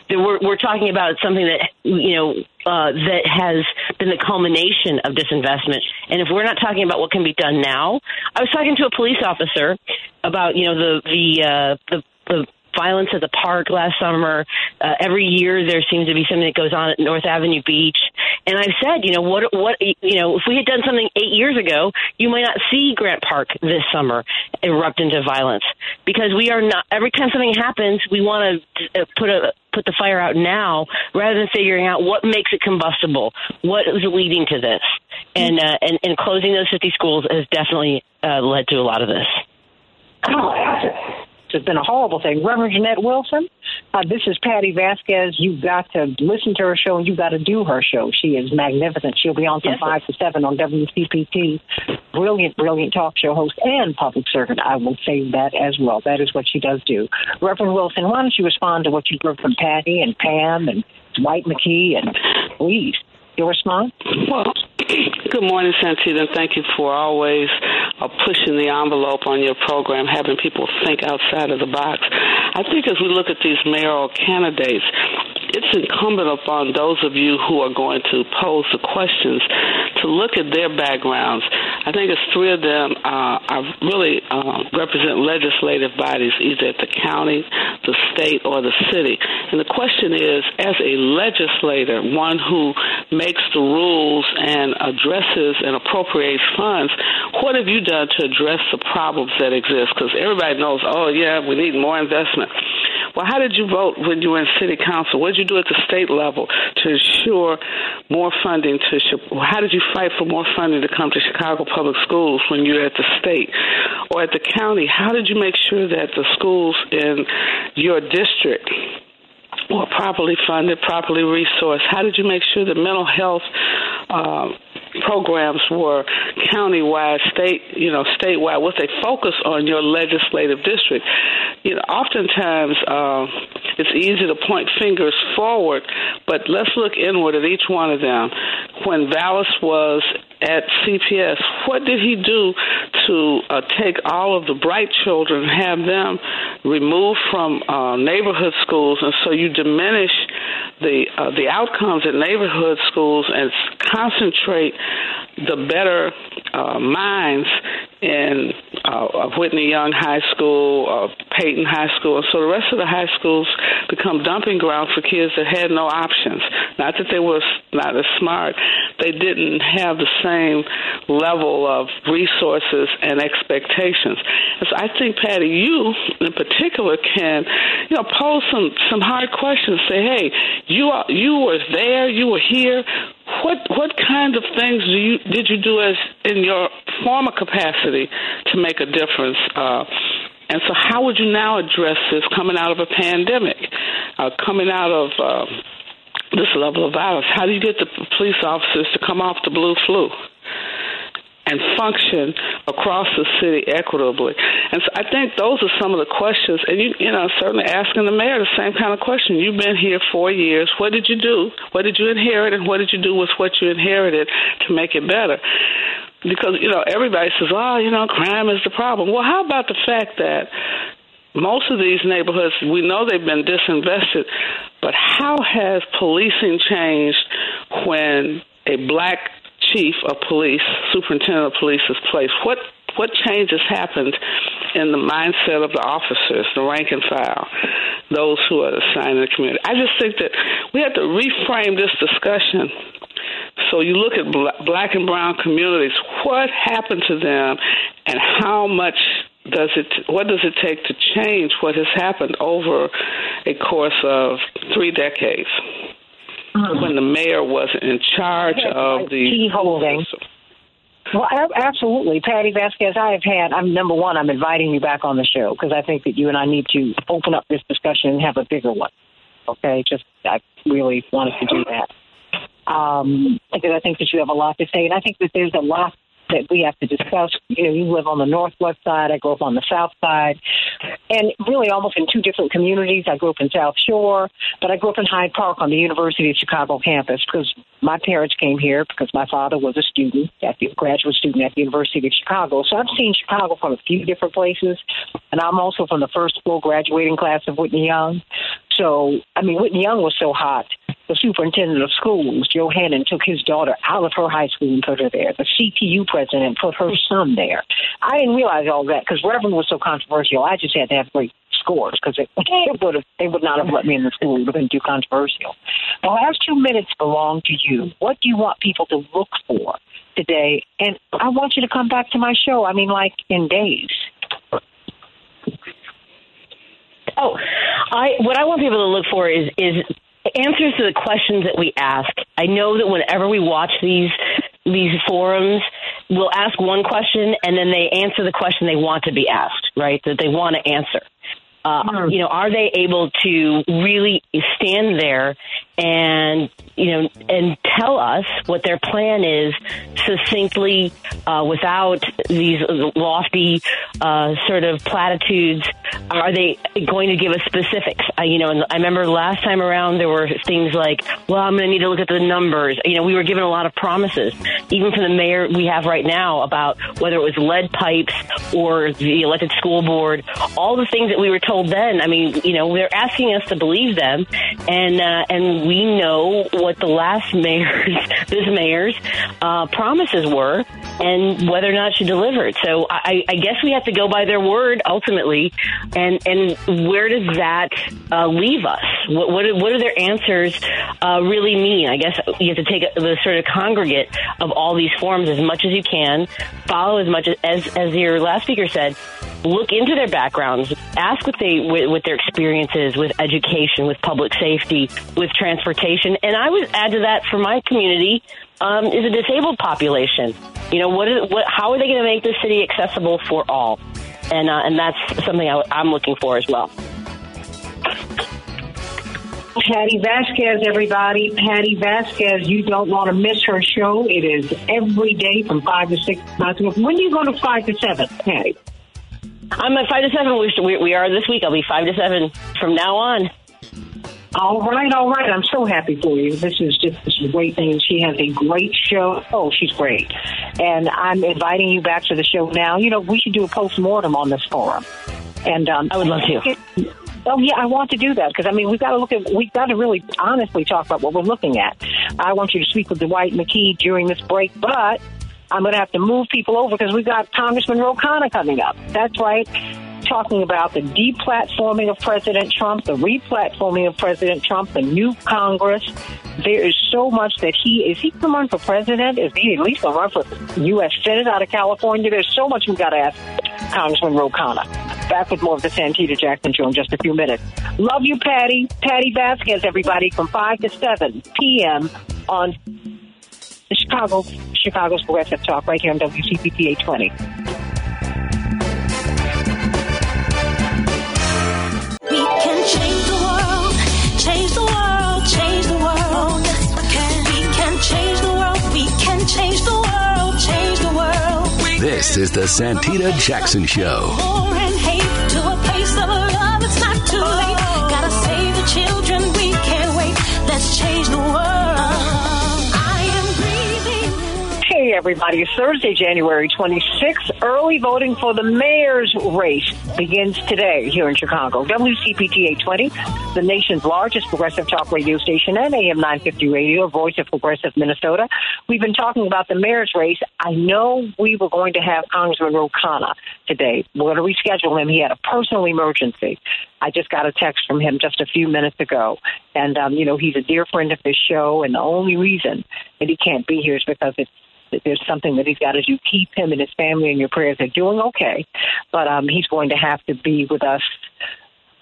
that we're talking about is something that, you know, that has been the culmination of disinvestment. And if we're not talking about what can be done now, I was talking to a police officer about, you know, the violence at the park last summer. Every year there seems to be something that goes on at North Avenue Beach. And I said, you know, what, you know, if we had done something 8 years ago, you might not see Grant Park this summer erupt into violence, because we are not, every time something happens, we want to put the fire out now rather than figuring out what makes it combustible, what is leading to this. And closing those 50 schools has definitely led to a lot of this. Oh, it's been a horrible thing. Reverend Jeanette Wilson, this is Patty Vasquez. You've got to listen to her show, and you've got to do her show. She is magnificent. She'll be on from 5 to 7 on WCPT. Brilliant, brilliant talk show host and public servant. I will say that as well. That is what she does do. Reverend Wilson, why don't you respond to what you heard from Patty and Pam and Dwight McKee, and please, your response? Well, good morning, Santita, and thank you for always pushing the envelope on your program, having people think outside of the box. I think as we look at these mayoral candidates, it's incumbent upon those of you who are going to pose the questions to look at their backgrounds. I think it's three of them are really represent legislative bodies, either at the county, the state, or the city. And the question is, as a legislator, one who makes the rules and addresses and appropriates funds, what have you done to address the problems that exist? Because everybody knows, oh, yeah, we need more investment. Well, how did you vote when you were in city council? What did you do at the state level to ensure more funding? How did you fight for more funding to come to Chicago Public Schools when you were at the state or at the county? How did you make sure that the schools in your district were properly funded, properly resourced? How did you make sure the mental health programs were countywide, statewide, with a focus on your legislative district? You know, oftentimes it's easy to point fingers forward, but let's look inward at each one of them. When Vallis was at CPS, what did he do to take all of the bright children, have them removed from neighborhood schools? And so you diminish the outcomes at neighborhood schools and concentrate the better minds in Whitney Young High School, Peyton High School. And so the rest of the high schools become dumping grounds for kids that had no options. Not that they were not as smart. They didn't have the same level of resources and expectations. And so I think, Patty, you in particular can, you know, pose some hard questions. Say, hey, you were there, you were here. What kind of things did you do as in your former capacity to make a difference? And so how would you now address this coming out of a pandemic, coming out of this level of violence? How do you get the police officers to come off the blue flu and function across the city equitably? And so I think those are some of the questions. And, you know, certainly asking the mayor the same kind of question. You've been here 4 years. What did you do? What did you inherit? And what did you do with what you inherited to make it better? Because, you know, everybody says, oh, you know, crime is the problem. Well, how about the fact that most of these neighborhoods, we know they've been disinvested, but how has policing changed when a black chief of police, superintendent of police is placed? What changes happened in the mindset of the officers, the rank and file, those who are assigned to the community? I just think that we have to reframe this discussion. So you look at black and brown communities, what happened to them, and how much what does it take to change what has happened over a course of 3 decades? When the mayor was in charge of the key holding. Well, absolutely. Patty Vasquez, number one, I'm inviting you back on the show because I think that you and I need to open up this discussion and have a bigger one. Okay? I really wanted to do that. Because I think that you have a lot to say, and I think that there's a lot that we have to discuss. You know, you live on the northwest side, I grew up on the south side, and really almost in two different communities. I grew up in South Shore, but I grew up in Hyde Park on the University of Chicago campus because my parents came here because my father was a graduate student at the University of Chicago. So I've seen Chicago from a few different places, and I'm also from the first full graduating class of Whitney Young. So, I mean, Whitney Young was so hot. The superintendent of schools, Joe Hannon, took his daughter out of her high school and put her there. The CTU president put her son there. I didn't realize all that because Reverend was so controversial. I just had to have great scores because they would not have let me in the school. It would have been too controversial. The last 2 minutes belong to you. What do you want people to look for today? And I want you to come back to my show, I mean, like in days. Oh, what I want people to look for is answers to the questions that we ask. I know that whenever we watch these forums, we'll ask one question and then they answer the question they want to be asked, right? That they want to answer. You know, are they able to really stand there and, you know, and tell us what their plan is succinctly without these lofty sort of platitudes? Are they going to give us specifics? You know, and I remember last time around there were things like, well, I'm going to need to look at the numbers. You know, we were given a lot of promises, even from the mayor we have right now, about whether it was lead pipes or the elected school board, all the things that we were told then. I mean, you know, they're asking us to believe them, and we know what the last mayor's promises were, and whether or not she delivered. So I guess we have to go by their word ultimately. And where does that leave us? What do their answers really mean? I guess you have to take the sort of congregate of all these forms as much as you can, follow as much as your last speaker said, look into their backgrounds, ask what their experiences with education, with public safety, with transportation. And I would add to that for my community is a disabled population. You know, how are they going to make this city accessible for all? And that's something I'm looking for as well. Patty Vasquez, everybody. Patty Vasquez, you don't want to miss her show. It is every day from 5 to 6. When do you go to 5 to 7, Patty? I'm at 5 to 7. We are this week. I'll be 5 to 7 from now on. All right. I'm so happy for you. This is a great thing. She has a great show. Oh, she's great. And I'm inviting you back to the show now. You know, we should do a postmortem on this forum. And I would love to. Oh, yeah, I want to do that because, I mean, we've got to really honestly talk about what we're looking at. I want you to speak with Dwight McKee during this break, but I'm going to have to move people over because we've got Congressman Ro Khanna coming up. That's right. Talking about the deplatforming of President Trump, the replatforming of President Trump, the new Congress. There is so much that is he going to run for president? Is he at least going to run for U.S. Senate out of California? There's so much we've got to ask Congressman Ro Khanna. Back with more of the Santita Jackson Show in just a few minutes. Love you, Patty. Patty Vasquez, everybody, from 5 to 7 p.m. on the Chicago's Progressive Talk right here on WCPT 820. We can change the world. Oh, yes, we can. We can change the world. We can change the world. This is the Santita Jackson Show. War and hate to a place of love. It's not too late. Gotta save the children. We can't wait. Let's change the world. Hey, everybody. It's Thursday, January 26th. Early voting for the mayor's race begins today here in Chicago. WCPT 820, the nation's largest progressive talk radio station, and AM 950 radio, voice of progressive Minnesota. We've been talking about the mayor's race. I know we were going to have Congressman Ro Khanna today. We're going to reschedule him. He had a personal emergency. I just got a text from him just a few minutes ago. And, you know, he's a dear friend of this show, and the only reason that he can't be here is because it's there's something that he's got to do. Keep him and his family in your prayers. They're doing okay, but he's going to have to be with us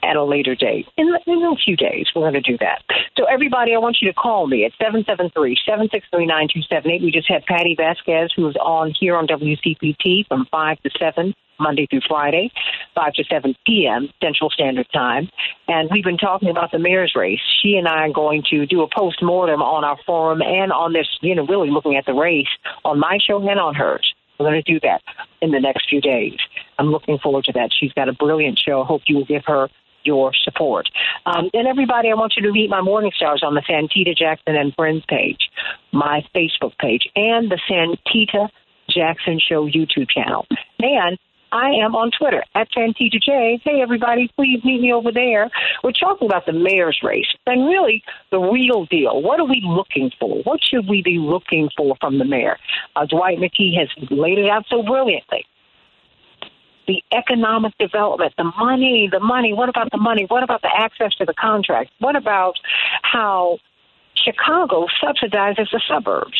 at a later date. In a few days, we're going to do that. So, everybody, I want you to call me at 773-763-9278. We just had Patty Vasquez, who's on here on WCPT from 5 to 7, Monday through Friday, 5 to 7 p.m. Central Standard Time. And we've been talking about the mayor's race. She and I are going to do a postmortem on our forum and on this, you know, really looking at the race on my show and on hers. We're going to do that in the next few days. I'm looking forward to that. She's got a brilliant show. I hope you will give her your support. And everybody, I want you to meet my morning stars on the Santita Jackson and Friends page, my Facebook page, and the Santita Jackson Show YouTube channel. And I am on Twitter, at Santita J. Hey, everybody, please meet me over there. We're talking about the mayor's race and really the real deal. What are we looking for? What should we be looking for from the mayor? Dwight McKee has laid it out so brilliantly. The economic development, the money. What about the money? What about the access to the contract? What about how Chicago subsidizes the suburbs?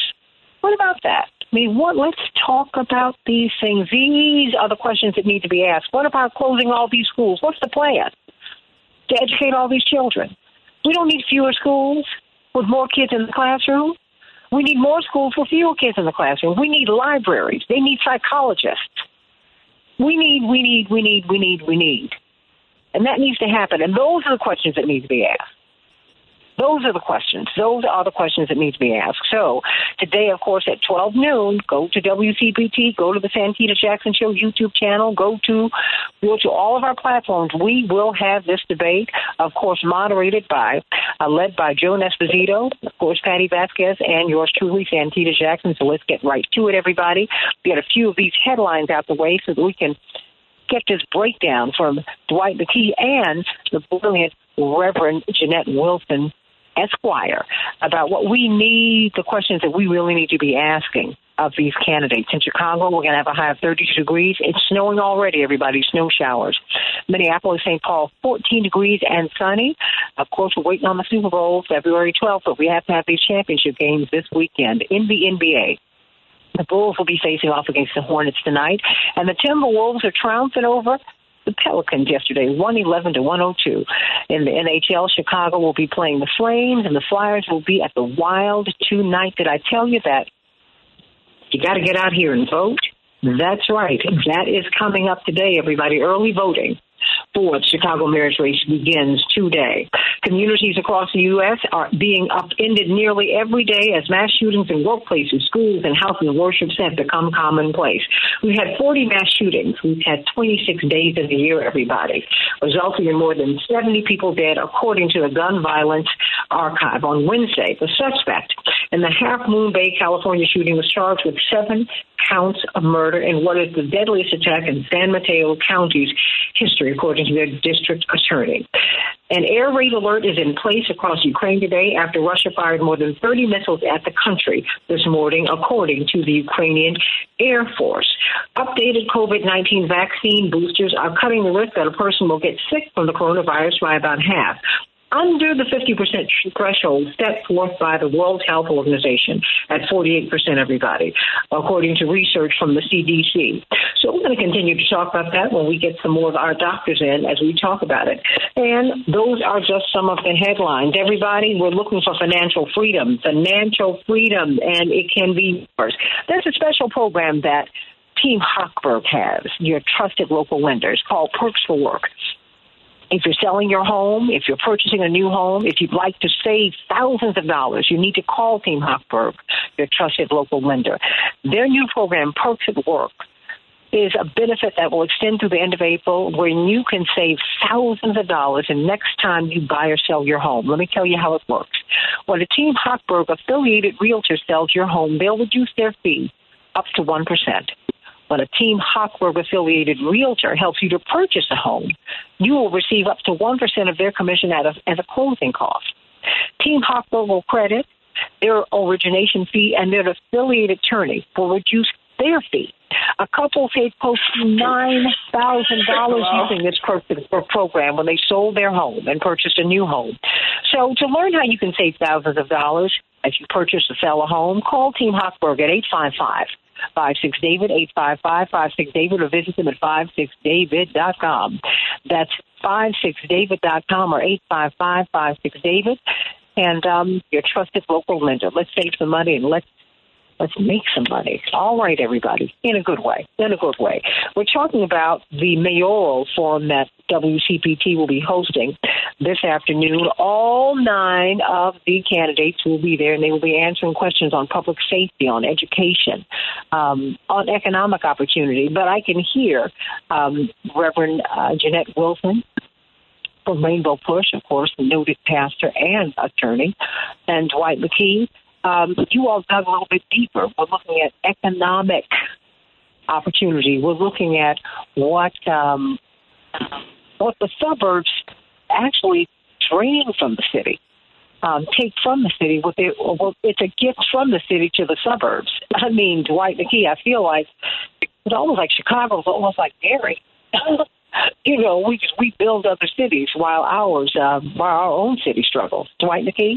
What about that? I mean, let's talk about these things. These are the questions that need to be asked. What about closing all these schools? What's the plan to educate all these children? We don't need fewer schools with more kids in the classroom. We need more schools with fewer kids in the classroom. We need libraries. They need psychologists. We need. And that needs to happen. And those are the questions that need to be asked. So today, of course, at 12 noon, go to WCPT, go to the Santita Jackson Show YouTube channel, go to all of our platforms. We will have this debate, of course, led by Joan Esposito, of course, Patty Vasquez, and yours truly, Santita Jackson. So let's get right to it, everybody. Get a few of these headlines out the way so that we can get this breakdown from Dwight McKee and the brilliant Reverend Jeanette Wilson Esquire, about what we need, the questions that we really need to be asking of these candidates. In Chicago, we're going to have a high of 32 degrees. It's snowing already, everybody, snow showers. Minneapolis, St. Paul, 14 degrees and sunny. Of course, we're waiting on the Super Bowl, February 12th, but we have to have these championship games this weekend in the NBA. The Bulls will be facing off against the Hornets tonight, and the Timberwolves are triumphing over the Pelicans yesterday, 111-102. In the NHL, Chicago will be playing the Flames, and the Flyers will be at the Wild tonight. Did I tell you that? You got to get out here and vote. That's right. That is coming up today, everybody. Early voting for the Chicago mayor's race begins today. Communities across the U.S. are being upended nearly every day as mass shootings in workplaces, schools, and houses of worship have become commonplace. We've had 40 mass shootings. We've had 26 days in the year, everybody, resulting in more than 70 people dead, according to the Gun Violence Archive. On Wednesday, the suspect in the Half Moon Bay, California shooting was charged with 7 counts of murder in what is the deadliest attack in San Mateo County's history, according to their district attorney. An air raid alert is in place across Ukraine today after Russia fired more than 30 missiles at the country this morning, according to the Ukrainian Air Force. Updated COVID-19 vaccine boosters are cutting the risk that a person will get sick from the coronavirus by about half, under the 50% threshold set forth by the World Health Organization at 48%, everybody, according to research from the CDC. So we're going to continue to talk about that when we get some more of our doctors in as we talk about it. And those are just some of the headlines. Everybody, we're looking for financial freedom, and it can be yours. There's a special program that Team Hochberg has, your trusted local lenders, called Perks for Work. If you're selling your home, if you're purchasing a new home, if you'd like to save thousands of dollars, you need to call Team Hochberg, your trusted local lender. Their new program, Perks at Work, is a benefit that will extend through the end of April, where you can save thousands of dollars the next time you buy or sell your home. Let me tell you how it works. When a Team Hochberg-affiliated realtor sells your home, they'll reduce their fee up to 1%. When a Team Hochberg-affiliated realtor helps you to purchase a home, you will receive up to 1% of their commission as a closing cost. Team Hochberg will credit their origination fee, and their affiliated attorney will reduce their fee. A couple paid close to $9,000 using this program when they sold their home and purchased a new home. So to learn how you can save thousands of dollars if you purchase or sell a home, call Team Hochberg at 855-56-DAVID, 855-56-DAVID, or visit them at 56david.com. That's 56david.com or 855-56-DAVID. And your trusted local lender. Let's save some money and let's make some money. All right, everybody, in a good way, in a good way. We're talking about the mayoral forum that WCPT will be hosting this afternoon. All 9 of the candidates will be there, and they will be answering questions on public safety, on education, on economic opportunity. But I can hear Reverend Jeanette Wilson from Rainbow Push, of course, the noted pastor and attorney, and Dwight McKee. You all dug a little bit deeper. We're looking at economic opportunity. We're looking at what the suburbs actually drain from the city, take from the city. It's a gift from the city to the suburbs. I mean, Dwight McKee, I feel like it's almost like Chicago, it's almost like Gary. You know, we build other cities while our own city struggles. Dwight McKee?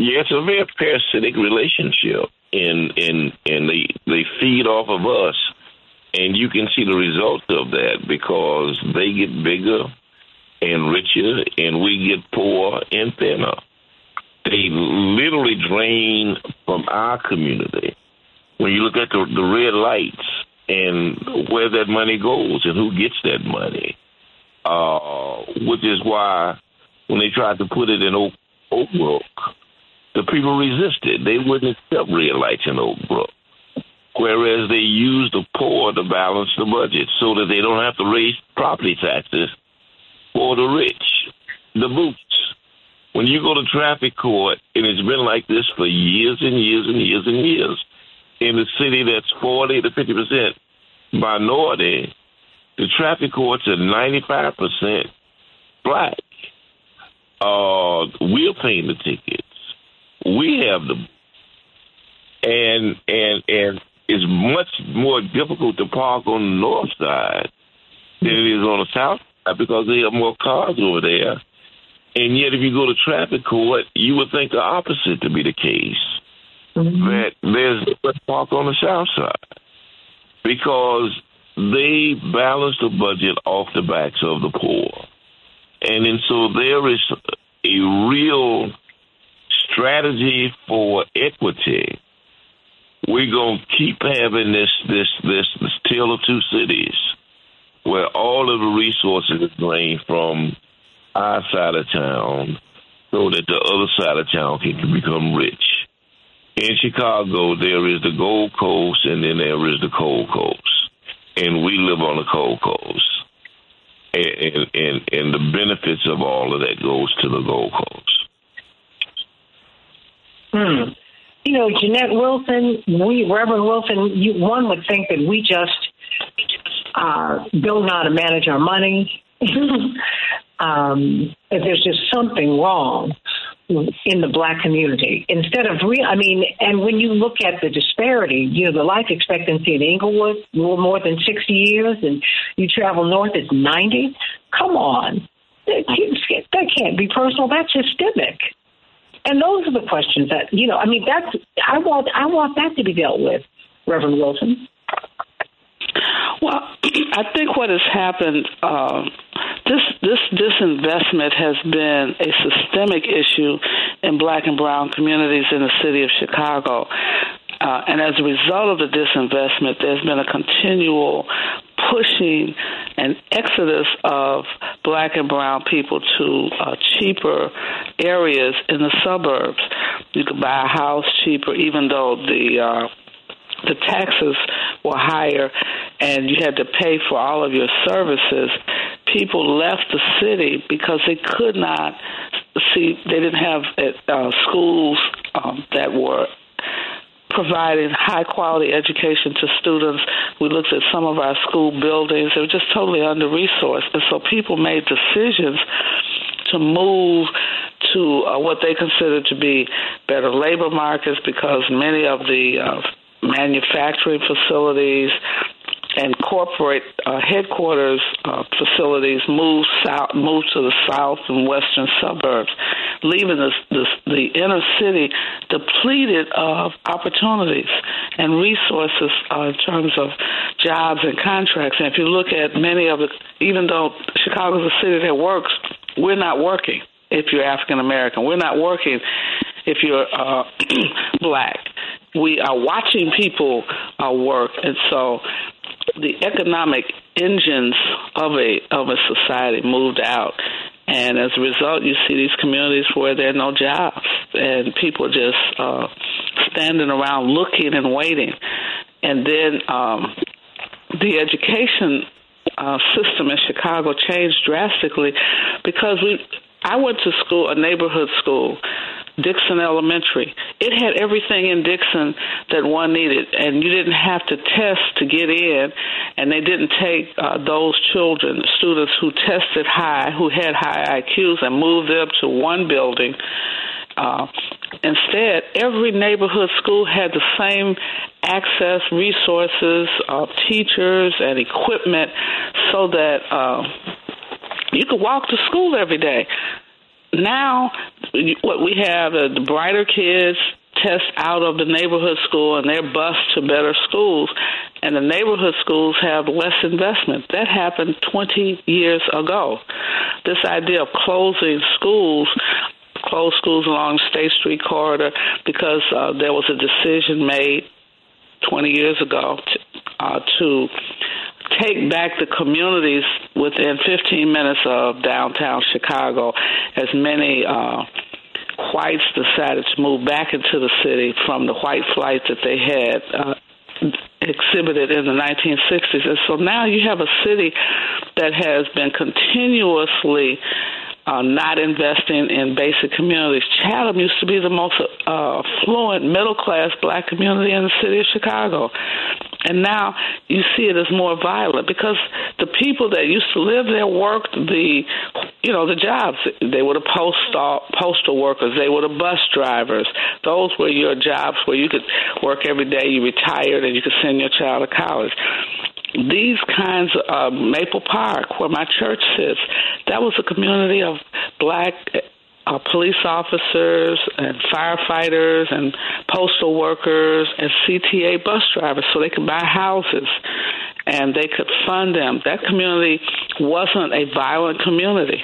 Yeah, it's a very parasitic relationship, and they feed off of us, and you can see the result of that because they get bigger and richer, and we get poorer and thinner. They literally drain from our community. When you look at the red lights and where that money goes and who gets that money, which is why when they tried to put it in Oak Brook, the people resisted. They wouldn't accept red lights in Oak Brook, whereas they use the poor to balance the budget so that they don't have to raise property taxes for the rich, the boots. When you go to traffic court, and it's been like this for years and years and years and years, in a city that's 40 to 50% minority, the traffic courts are 95% black. We're paying the ticket. We have the and it's much more difficult to park on the north side than it is on the south side because they have more cars over there. And yet, if you go to traffic court, you would think the opposite to be the case, that there's no park on the south side because they balance the budget off the backs of the poor. And so there is a real strategy for equity. We're going to keep having this tale of two cities where all of the resources are drained from our side of town so that the other side of town can become rich. In Chicago, there is the Gold Coast and then there is the Cold Coast. And we live on the Cold Coast. And the benefits of all of that goes to the Gold Coast. You know, Jeanette Wilson, Reverend Wilson, one would think that we just don't know how to manage our money. That there's just something wrong in the black community. Instead of, and when you look at the disparity, you know, the life expectancy in Inglewood, a little more than 60 years, and you travel north, it's 90. Come on. That can't be personal. That's systemic. And those are the questions that, I want that to be dealt with, Reverend Wilson. Well, I think what has happened, this disinvestment has been a systemic issue in black and brown communities in the city of Chicago. And as a result of the disinvestment, there's been a continual pushing and exodus of black and brown people to cheaper areas in the suburbs. You could buy a house cheaper, even though the taxes were higher and you had to pay for all of your services. People left the city because they could not see, they didn't have schools that were providing high-quality education to students. We looked at some of our school buildings. They were just totally under-resourced. And so people made decisions to move to what they considered to be better labor markets because many of the manufacturing facilities and corporate headquarters facilities moved to the south and western suburbs, leaving the inner city depleted of opportunities and resources in terms of jobs and contracts. And if you look at many of the, even though Chicago's a city that works, we're not working if you're African American. We're not working if you're black. We are watching people work, and so the economic engines of a society moved out, and as a result, you see these communities where there are no jobs, and people just standing around looking and waiting. And then the education system in Chicago changed drastically because I went to school, a neighborhood school, Dixon Elementary. It had everything in Dixon that one needed, and you didn't have to test to get in, and they didn't take those children, students who tested high, who had high IQs, and moved them to one building. Instead, every neighborhood school had the same access, resources, teachers, and equipment so that you could walk to school every day. Now, what we have, the brighter kids test out of the neighborhood school and they're bused to better schools, and the neighborhood schools have less investment. That happened 20 years ago. This idea of closed schools along the State Street corridor because there was a decision made 20 years ago to take back the communities within 15 minutes of downtown Chicago, as many whites decided to move back into the city from the white flight that they had exhibited in the 1960s. And so now you have a city that has been continuously not investing in basic communities. Chatham used to be the most affluent middle-class black community in the city of Chicago. And now you see it as more violent because the people that used to live there worked the jobs. They were the postal workers. They were the bus drivers. Those were your jobs where you could work every day. You retired and you could send your child to college. These kinds of Maple Park, where my church sits, that was a community of black police officers and firefighters and postal workers and CTA bus drivers, so they could buy houses and they could fund them. That community wasn't a violent community.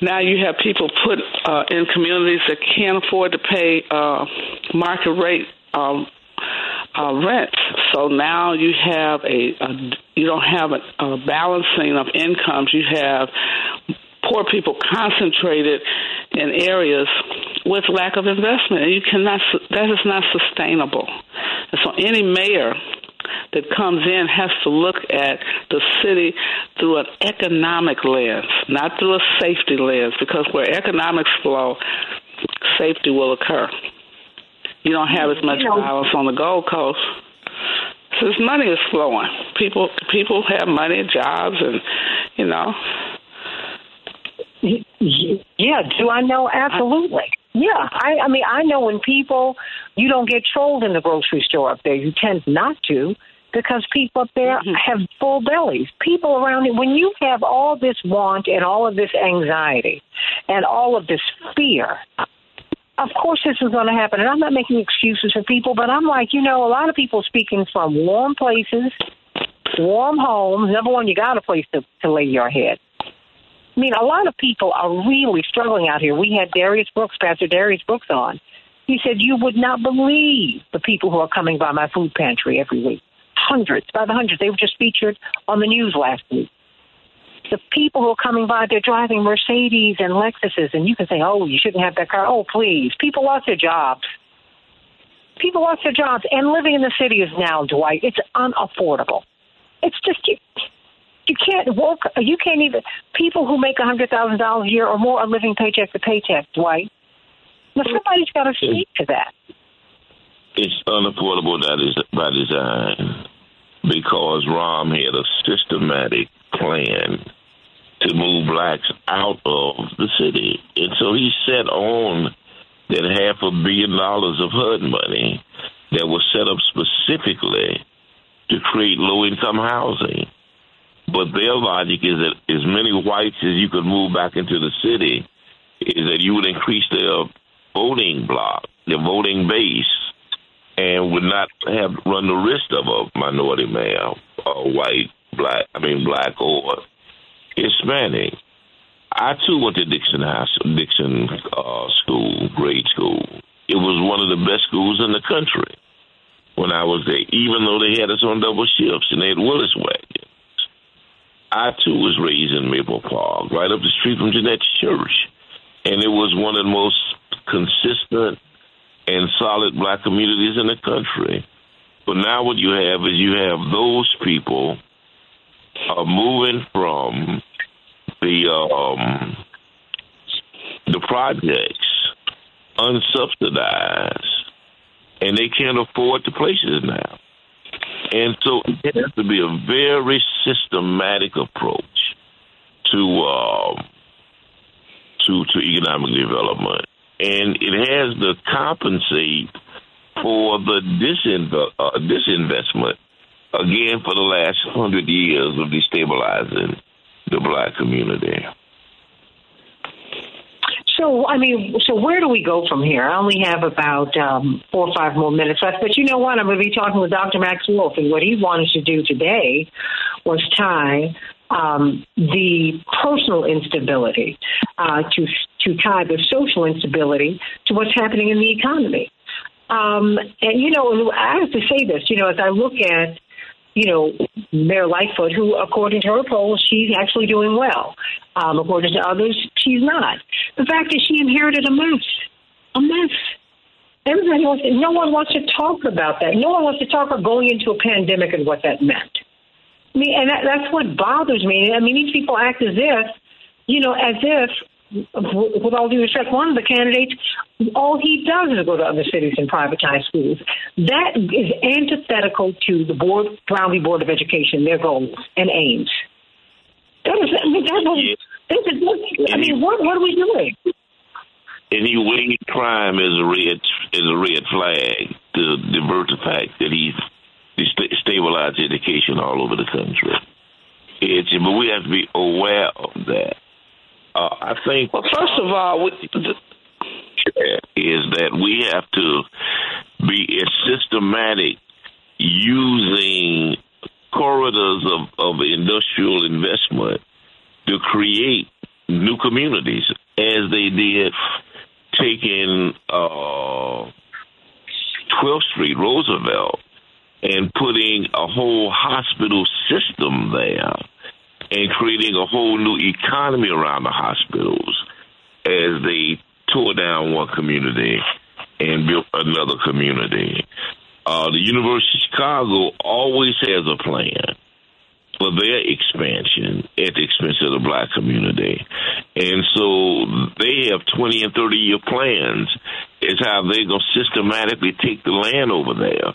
Now you have people put in communities that can't afford to pay market rate rents. So now you have you don't have a balancing of incomes. You have poor people concentrated in areas with lack of investment, and that is not sustainable. And so any mayor that comes in has to look at the city through an economic lens, not through a safety lens, because where economics flow, safety will occur. You don't have as much violence on the Gold Coast. Since money is flowing, people have money, jobs, and Yeah, do I know? Absolutely. Yeah, I mean, I know when you don't get trolled in the grocery store up there. You tend not to because people up there mm-hmm. have full bellies. People around you, when you have all this want and all of this anxiety and all of this fear, of course this is going to happen. And I'm not making excuses for people, but I'm like, a lot of people speaking from warm places, warm homes. Number one, you got a place to lay your head. I mean, a lot of people are really struggling out here. We had Pastor Darius Brooks on. He said, you would not believe the people who are coming by my food pantry every week. Hundreds, by the hundreds. They were just featured on the news last week. The people who are coming by, they're driving Mercedes and Lexuses, and you can say, oh, you shouldn't have that car. Oh, please. People lost their jobs. People lost their jobs, and living in the city is now, Dwight, it's unaffordable. It's just... You can't work. You can't even. People who make $100,000 a year or more are living paycheck to paycheck, Dwight. Now somebody's got to speak to that. It's unaffordable that is by design, because Rahm had a systematic plan to move blacks out of the city, and so he set on that $500 million of HUD money that was set up specifically to create low-income housing. But their logic is that as many whites as you could move back into the city is that you would increase their voting block, their voting base, and would not have run the risk of a minority male, or black or Hispanic. I too went to Dixon grade school. It was one of the best schools in the country when I was there, even though they had us on double shifts and they had Willis wagon. I, too, was raised in Maple Park, right up the street from Jeanette Church. And it was one of the most consistent and solid black communities in the country. But now what you have is you have those people moving from the projects unsubsidized, and they can't afford the places now. And so it has to be a very systematic approach to economic development, and it has to compensate for the disinvestment again for the last 100 years of destabilizing the black community. So where do we go from here? I only have about 4 or 5 more minutes left. But you know what? I'm going to be talking with Dr. Max Wolf, and what he wanted to do today was tie the personal instability to tie the social instability to what's happening in the economy. And I have to say this, as I look at, Mayor Lightfoot, who, according to her polls, she's actually doing well. According to others, she's not. The fact that she inherited a mess. Everybody no one wants to talk about that. No one wants to talk about going into a pandemic and what that meant. I mean, and that's what bothers me. I mean, these people act as if with all due respect, one of the candidates, all he does is go to other cities and privatize schools. That is antithetical to the board, Brown v. Board of Education, their goals and aims. What are we doing? Any winged crime is a red flag to divert the fact that he stabilized education all over the country. But we have to be aware of that. I think. Well, first of all, is that we have to be systematic using corridors of industrial investment to create new communities, as they did taking 12th Street, Roosevelt, and putting a whole hospital system there and creating a whole new economy around the hospitals as they tore down one community and built another community. The University of Chicago always has a plan for their expansion at the expense of the black community. And so they have 20- and 30-year plans is how they're going to systematically take the land over there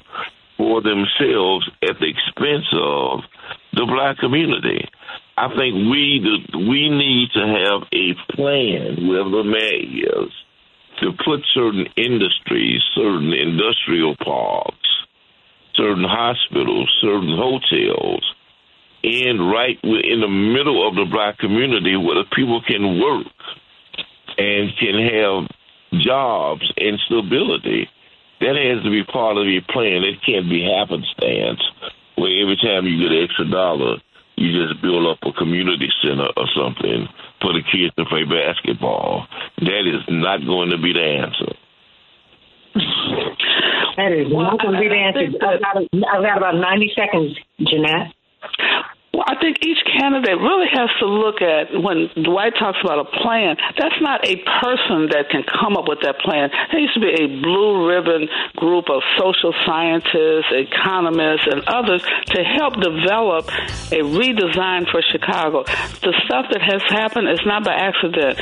for themselves at the expense of the black community. I think we need to have a plan, wherever the mayor is, to put certain industries, certain industrial parks, certain hospitals, certain hotels, and right in the middle of the black community where the people can work and can have jobs and stability. That has to be part of your plan. It can't be happenstance where every time you get an extra dollar, you just build up a community center or something for the kids to play basketball. That is not going to be the answer. That is not going to be the answer. I've got about 90 seconds, Jeanette. Well, I think each candidate really has to look at, when Dwight talks about a plan, that's not a person that can come up with that plan. There used to be a blue ribbon group of social scientists, economists, and others to help develop a redesign for Chicago. The stuff that has happened is not by accident.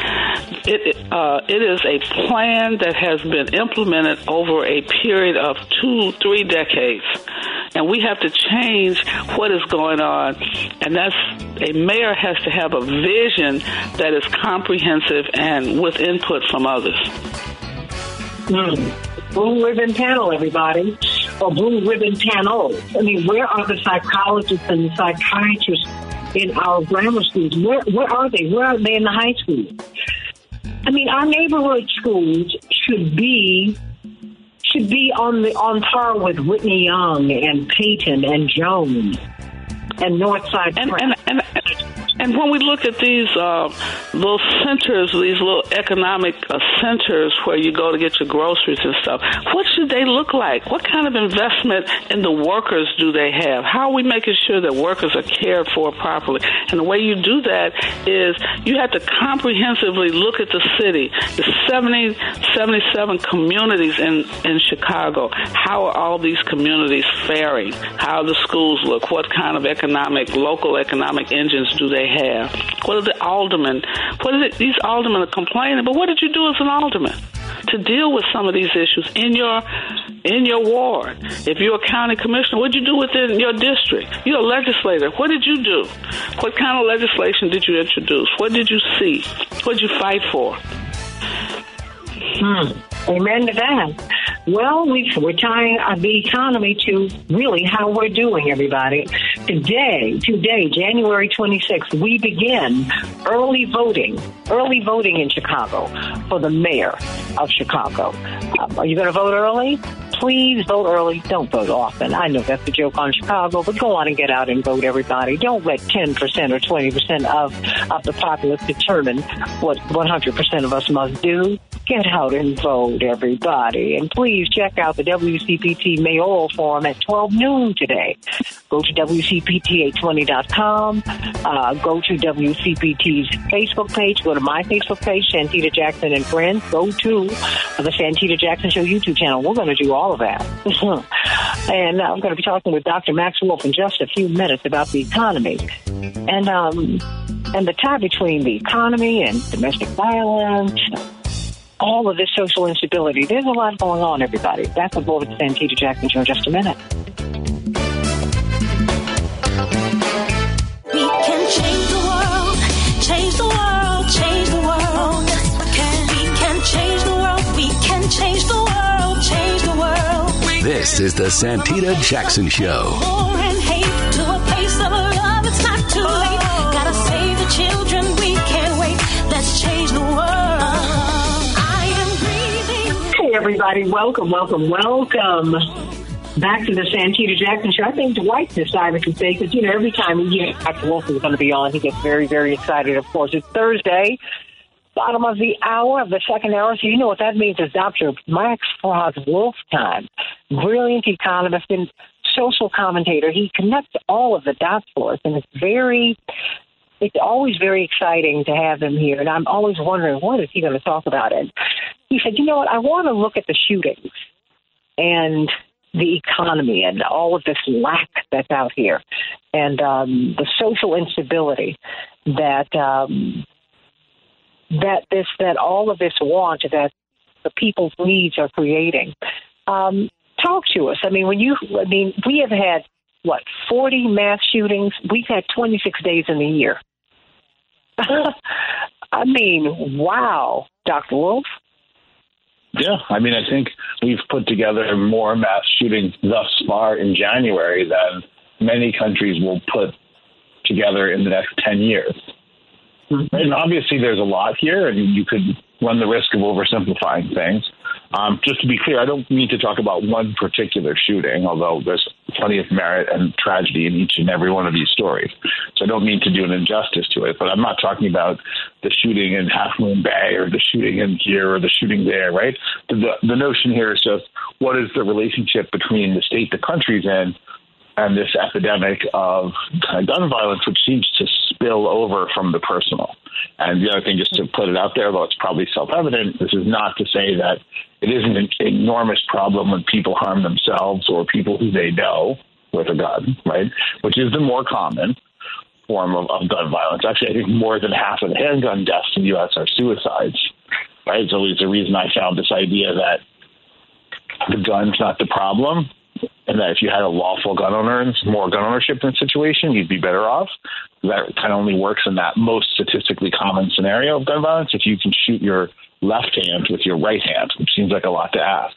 It is a plan that has been implemented over a period of 2-3 decades. And we have to change what is going on. And that's, a mayor has to have a vision that is comprehensive and with input from others. Blue ribbon panel, everybody. Or blue ribbon panel. I mean, where are the psychologists and the psychiatrists in our grammar schools? Where are they? Where are they in the high school? I mean, our neighborhood schools should be on par with Whitney Young and Peyton and Joan and Northside and when we look at these little centers, these little economic centers where you go to get your groceries and stuff, what should they look like? What kind of investment in the workers do they have? How are we making sure that workers are cared for properly? And the way you do that is you have to comprehensively look at the city. There's 77 communities in Chicago. How are all these communities faring? How do the schools look? What kind of local economic engines do they have? What are the aldermen? These aldermen are complaining, but what did you do as an alderman to deal with some of these issues in your ward? If you're a county commissioner, what did you do within your district? You're a legislator. What did you do? What kind of legislation did you introduce? What did you see? What did you fight for? Amen to that. Well, we're tying the economy to really how we're doing, everybody. Today, January 26th, we begin early voting in Chicago for the mayor of Chicago. Are you going to vote early? Please vote early. Don't vote often. I know that's a joke on Chicago, but go on and get out and vote, everybody. Don't let 10% or 20% of the populace determine what 100% of us must do. Get out and vote, everybody. And please check out the WCPT Mayoral Forum at 12 noon today. Go to WCPT820.com. Go to WCPT's Facebook page. Go to my Facebook page, Santita Jackson and Friends. Go to the Santita Jackson Show YouTube channel. We're going to do all of that. And I'm going to be talking with Dr. Max Wolf in just a few minutes about the economy. And And the tie between the economy and domestic violence, all of this social instability, there's a lot going on, everybody. That's the vote of Santita Jackson Jr. in just a minute. We can change the world, change the world, change the world. Yes, we can. We can change the world, we can change the world, change the world. This is the Santita Jackson Show. War and hate to a place of love, it's not too late. Gotta save the children, we can't wait. Let's change the world. Everybody, welcome back to the Santita Jackson Show. I think Dwight decided to say, because, you know, every time Dr. Wilson is going to be on, he gets very, very excited, of course. It's Thursday, bottom of the hour of the second hour, so you know what that means is Dr. Max Wolf time. Brilliant economist and social commentator. He connects all of the dots for us, and it's always very exciting to have him here, and I'm always wondering, what is he going to talk about? And he said, you know what, I want to look at the shootings and the economy and all of this lack that's out here and the social instability that all of this want that the people's needs are creating. Talk to us. We have had, 40 mass shootings? We've had 26 days in the year. Wow, Dr. Wolf. Yeah, I think we've put together more mass shootings thus far in January than many countries will put together in the next 10 years. Mm-hmm. And obviously there's a lot here, and you could run the risk of oversimplifying things. Just to be clear, I don't mean to talk about one particular shooting, although there's plenty of merit and tragedy in each and every one of these stories. So I don't mean to do an injustice to it, but I'm not talking about the shooting in Half Moon Bay or the shooting in here or the shooting there, right? The notion here is just, what is the relationship between the state the country's in and this epidemic of gun violence, which seems to spill over from the personal. And the other thing, just to put it out there, though it's probably self-evident, this is not to say that it isn't an enormous problem when people harm themselves or people who they know with a gun, right, which is the more common form of gun violence. Actually, I think more than half of the handgun deaths in the U.S. are suicides, right? So it's the reason I found this idea that the gun's not the problem, and that if you had a lawful gun owner and more gun ownership in the situation, you'd be better off. That kind of only works in that most statistically common scenario of gun violence, if you can shoot your left hand with your right hand, which seems like a lot to ask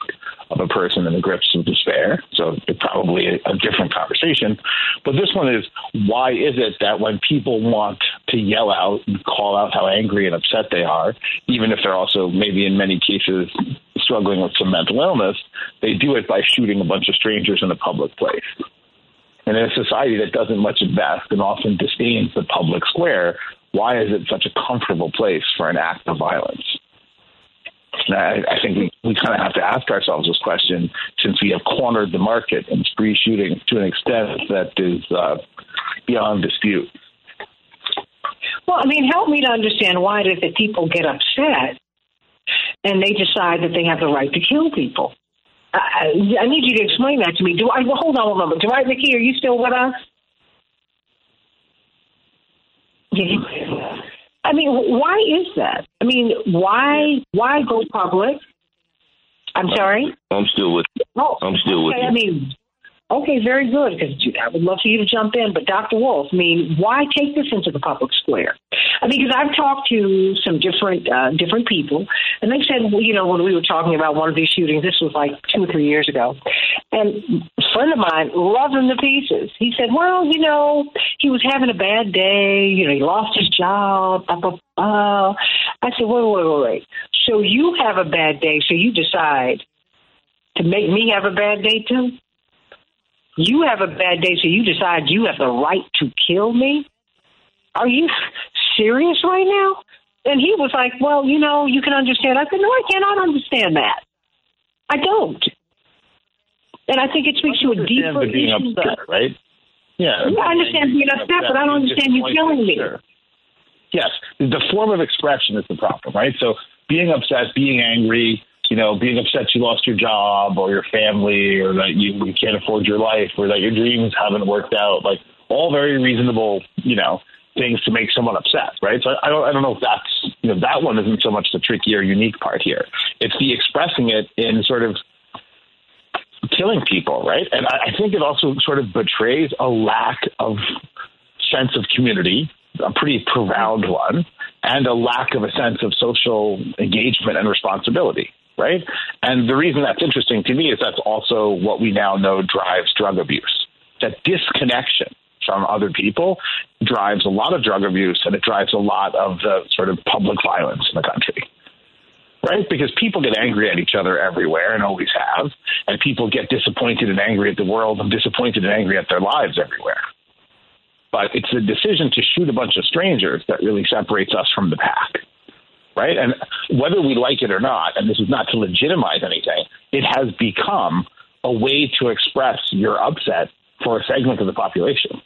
of a person in the grips of despair. So it's probably a different conversation. But this one is, why is it that when people want to yell out and call out how angry and upset they are, even if they're also maybe in many cases struggling with some mental illness, they do it by shooting a bunch of strangers in a public place? And in a society that doesn't much invest and often disdains the public square, why is it such a comfortable place for an act of violence? And I think we kind of have to ask ourselves this question, since we have cornered the market in spree shooting to an extent that is beyond dispute. Well, help me to understand, why it is that people get upset and they decide that they have the right to kill people? I need you to explain that to me. Hold on a moment. Dwight McKee, are you still with us? Yeah. Why is that? Why go public? I'm sorry? I'm still with you. I'm still with you. Okay, very good, because I would love for you to jump in. But Dr. Wolf, why take this into the public square? Because I've talked to some different people, and they said, when we were talking about one of these shootings, this was like 2 or 3 years ago, and a friend of mine, loving the pieces, he said, he was having a bad day, he lost his job, blah, blah, blah. I said, wait. So you have a bad day, so you decide to make me have a bad day too? You have a bad day, so you decide you have the right to kill me? Are you serious right now? And he was like, you can understand. I said, no, I cannot understand that. I don't. And I think it speaks to a deeper issue. Being upset, right? Yeah. I understand being upset, but I don't understand you killing me. Sure. Yes. The form of expression is the problem, right? So being upset, being angry, being upset you lost your job or your family, or that you can't afford your life, or that your dreams haven't worked out, all very reasonable, things to make someone upset, right? So I don't know if that's, you know, that one isn't so much the tricky or unique part here. It's the expressing it in sort of killing people, right? And I think it also sort of betrays a lack of sense of community, a pretty profound one, and a lack of a sense of social engagement and responsibility, right? And the reason that's interesting to me is that's also what we now know drives drug abuse. That disconnection from other people drives a lot of drug abuse, and it drives a lot of the sort of public violence in the country, right? Because people get angry at each other everywhere and always have, and people get disappointed and angry at the world and disappointed and angry at their lives everywhere. But it's the decision to shoot a bunch of strangers that really separates us from the pack, right? And whether we like it or not, and this is not to legitimize anything, it has become a way to express your upset for a segment of the population.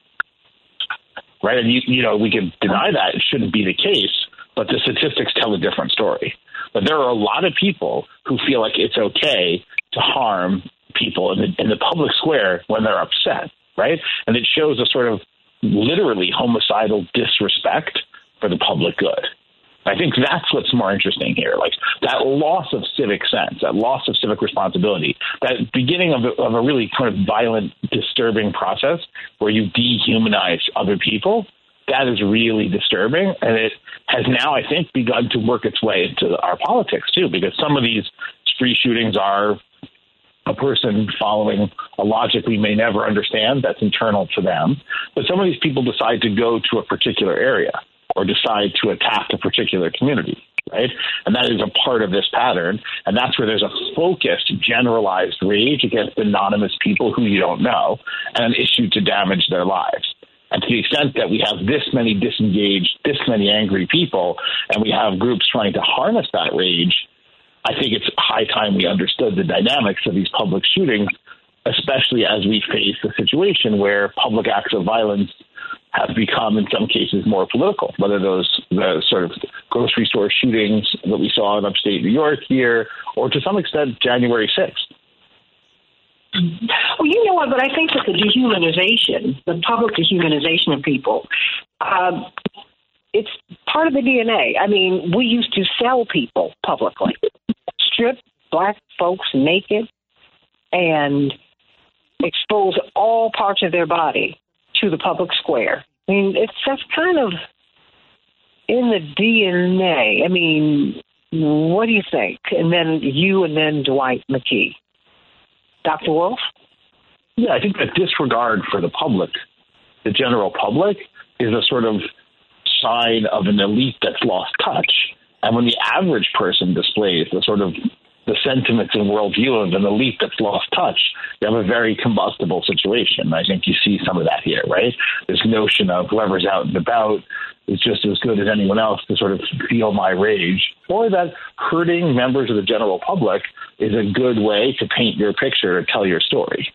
Right. And, you know, we can deny that. It shouldn't be the case. But the statistics tell a different story. But there are a lot of people who feel like it's OK to harm people in the public square when they're upset. Right. And it shows a sort of literally homicidal disrespect for the public good. I think that's what's more interesting here. Like that loss of civic sense, that loss of civic responsibility, that beginning of a really kind of violent, disturbing process where you dehumanize other people, that is really disturbing. And it has now, I think, begun to work its way into our politics, too, because some of these spree shootings are a person following a logic we may never understand that's internal to them. But some of these people decide to go to a particular area or decide to attack a particular community, right? And that is a part of this pattern. And that's where there's a focused, generalized rage against anonymous people who you don't know and an issue to damage their lives. And to the extent that we have this many disengaged, this many angry people, and we have groups trying to harness that rage, I think it's high time we understood the dynamics of these public shootings, especially as we face a situation where public acts of violence have become, in some cases, more political, whether those the sort of grocery store shootings that we saw in upstate New York here, or to some extent, January 6th. Well, you know what, but I think that the public dehumanization of people, it's part of the DNA. I mean, we used to sell people publicly, strip black folks naked and expose all parts of their body to the public square. I mean, it's just kind of in the DNA. I mean, what do you think? And then Dwight McKee. Dr. Wolf? Yeah, I think that disregard for the public, the general public, is a sort of sign of an elite that's lost touch. And when the average person displays the sort of the sentiments and worldview of an elite that's lost touch, you have a very combustible situation. I think you see some of that here, right? This notion of whoever's out and about is just as good as anyone else to sort of feel my rage, or that hurting members of the general public is a good way to paint your picture or tell your story.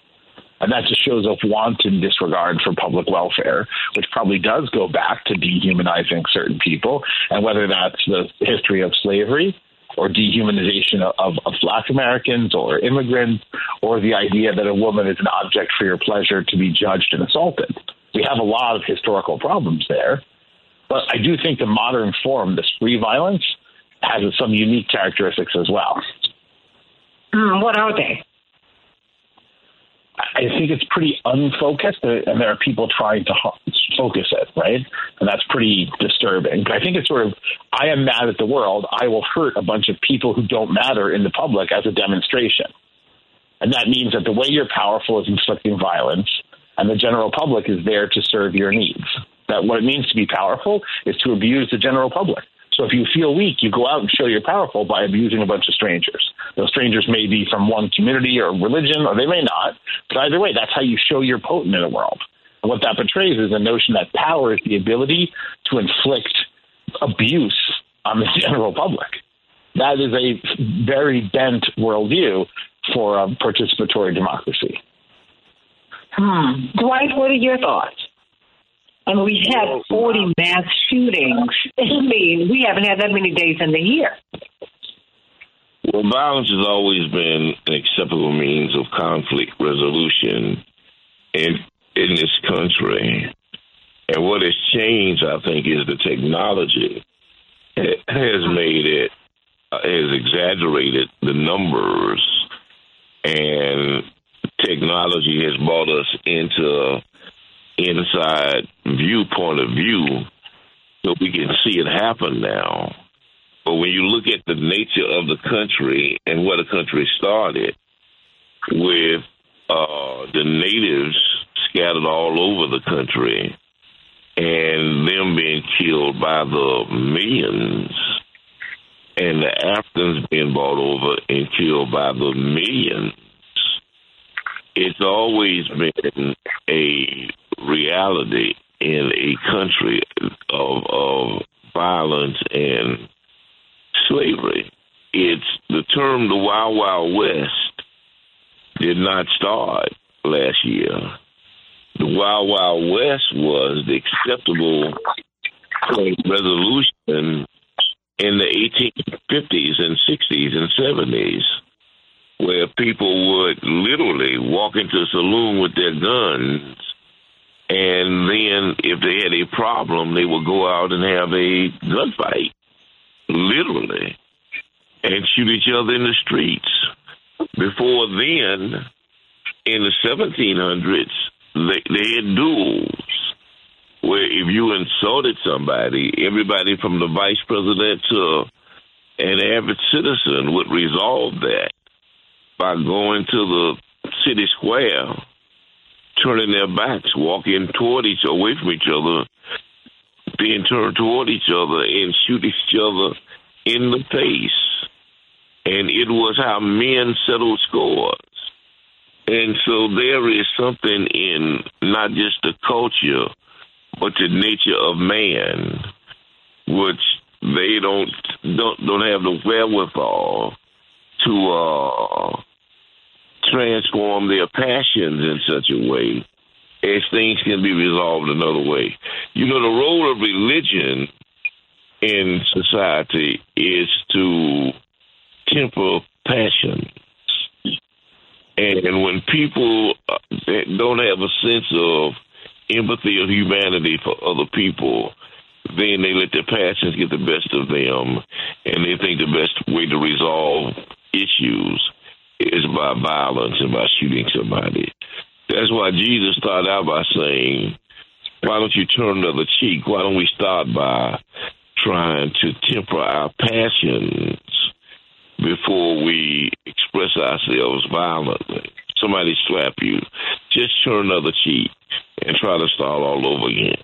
And that just shows a wanton disregard for public welfare, which probably does go back to dehumanizing certain people. And whether that's the history of slavery or dehumanization of Black Americans or immigrants, or the idea that a woman is an object for your pleasure to be judged and assaulted. We have a lot of historical problems there. But I do think the modern form, the spree violence, has some unique characteristics as well. What are they? I think it's pretty unfocused, and there are people trying to focus it, right? And that's pretty disturbing. But I think it's sort of, I am mad at the world. I will hurt a bunch of people who don't matter in the public as a demonstration. And that means that the way you're powerful is inflicting violence, and the general public is there to serve your needs. That what it means to be powerful is to abuse the general public. So if you feel weak, you go out and show you're powerful by abusing a bunch of strangers. Those strangers may be from one community or religion, or they may not. But either way, that's how you show you're potent in the world. And what that betrays is a notion that power is the ability to inflict abuse on the general public. That is a very bent worldview for a participatory democracy. Dwight, what are your thoughts? And we've had 40 mass shootings. I mean, we haven't had that many days in the year. Well, violence has always been an acceptable means of conflict resolution in this country. And what has changed, I think, is the technology has made it, has exaggerated the numbers, and technology has brought us into inside viewpoint of view, so we can see it happen now. But when you look at the nature of the country and where the country started, with the natives scattered all over the country and them being killed by the millions, and the Africans being brought over and killed by the millions, it's always been a reality in a country of violence and slavery. It's the term the Wild Wild West did not start last year. The Wild Wild West was the acceptable resolution in the 1850s and 60s and 70s, where people would literally walk into a saloon with their guns, and then if they had a problem, they would go out and have a gunfight, literally, and shoot each other in the streets. Before then, in the 1700s, they had duels, where if you insulted somebody, everybody from the vice president to an average citizen would resolve that by going to the city square, turning their backs, walking toward each other, away from each other, being turned toward each other, and shoot each other in the face. And it was how men settled scores. And so there is something in not just the culture, but the nature of man, which they don't have the wherewithal to transform their passions in such a way as things can be resolved another way. You know, the role of religion in society is to temper passions. And when people don't have a sense of empathy or humanity for other people, then they let their passions get the best of them, and they think the best way to resolve issues is by violence and by shooting somebody. That's why Jesus started out by saying, why don't you turn the other cheek? Why don't we start by trying to temper our passions before we express ourselves violently? Somebody slap you, just turn the other cheek and try to start all over again.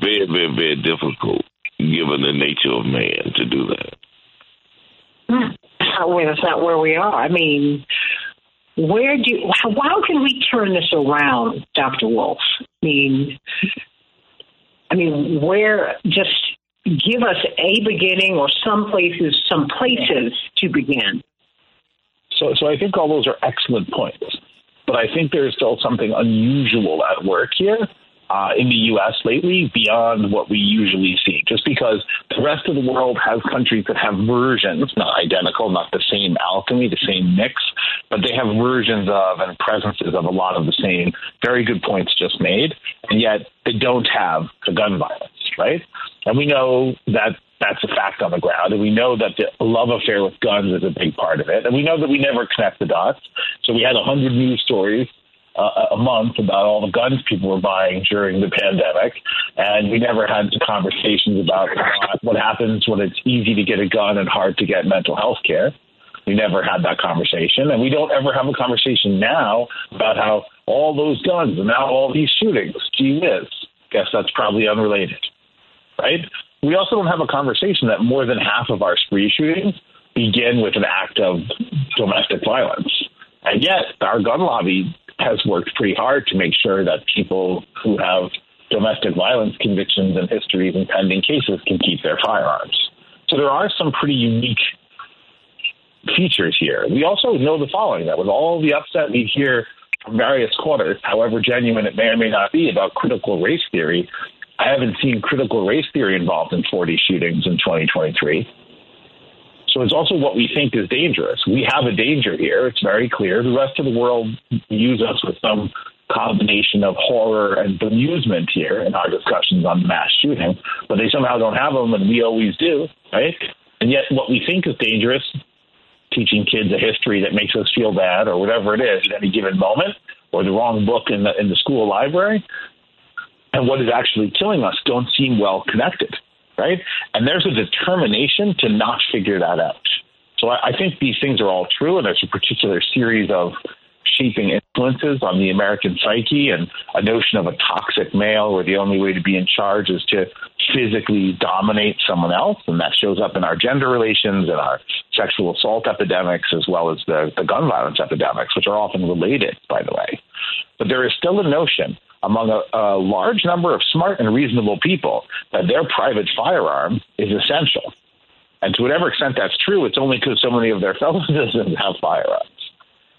Very, very, very difficult, given the nature of man, to do that. Well, that's not where we are. I mean, how can we turn this around, Dr. Wolf? I mean, where, just give us a beginning or some places to begin. So I think all those are excellent points, but I think there's still something unusual at work here. In the U.S. lately, beyond what we usually see, just because the rest of the world has countries that have versions, not identical, not the same alchemy, the same mix, but they have versions of and presences of a lot of the same very good points just made, and yet they don't have the gun violence, right? And we know that that's a fact on the ground, and we know that the love affair with guns is a big part of it, and we know that we never connect the dots. So we had 100 news stories a month about all the guns people were buying during the pandemic, and we never had conversations about what happens when it's easy to get a gun and hard to get mental health care. We never had that conversation, and we don't ever have a conversation now about how all those guns and now all these shootings, gee whiz, guess that's probably unrelated, right? We also don't have a conversation that more than half of our spree shootings begin with an act of domestic violence, and yet our gun lobby has worked pretty hard to make sure that people who have domestic violence convictions and histories and pending cases can keep their firearms. So there are some pretty unique features here. We also know the following, that with all the upset we hear from various quarters, however genuine it may or may not be, about critical race theory, I haven't seen critical race theory involved in 40 shootings in 2023. So it's also what we think is dangerous. We have a danger here. It's very clear. The rest of the world views us with some combination of horror and amusement here in our discussions on mass shooting, but they somehow don't have them, and we always do, right? And yet what we think is dangerous, teaching kids a history that makes us feel bad or whatever it is at any given moment, or the wrong book in the school library, and what is actually killing us don't seem well connected, right? And there's a determination to not figure that out. So I think these things are all true, and there's a particular series of shaping influences on the American psyche and a notion of a toxic male where the only way to be in charge is to physically dominate someone else, and that shows up in our gender relations and our sexual assault epidemics, as well as the gun violence epidemics, which are often related, by the way. But there is still a notion among a large number of smart and reasonable people that their private firearm is essential. And to whatever extent that's true, it's only because so many of their fellow citizens have firearms.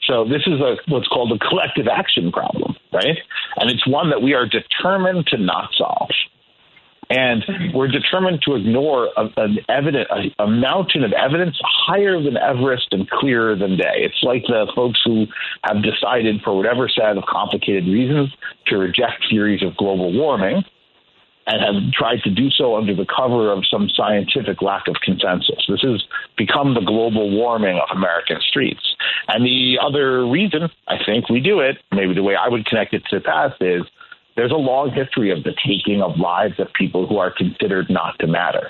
So this is what's called a collective action problem, right? And it's one that we are determined to not solve. And we're determined to ignore a mountain of evidence higher than Everest and clearer than day. It's like the folks who have decided, for whatever set of complicated reasons, to reject theories of global warming and have tried to do so under the cover of some scientific lack of consensus. This has become the global warming of American streets. And the other reason I think we do it, maybe the way I would connect it to the past, is there's a long history of the taking of lives of people who are considered not to matter.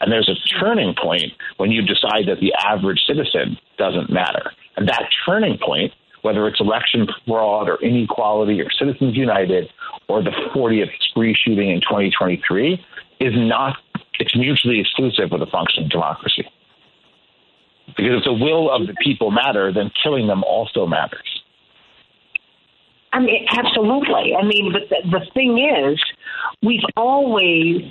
And there's a turning point when you decide that the average citizen doesn't matter. And that turning point, whether it's election fraud or inequality or Citizens United or the 40th spree shooting in 2023, it's mutually exclusive with a functioning democracy. Because if the will of the people matter, then killing them also matters. I mean, absolutely. I mean, but the thing is, we've always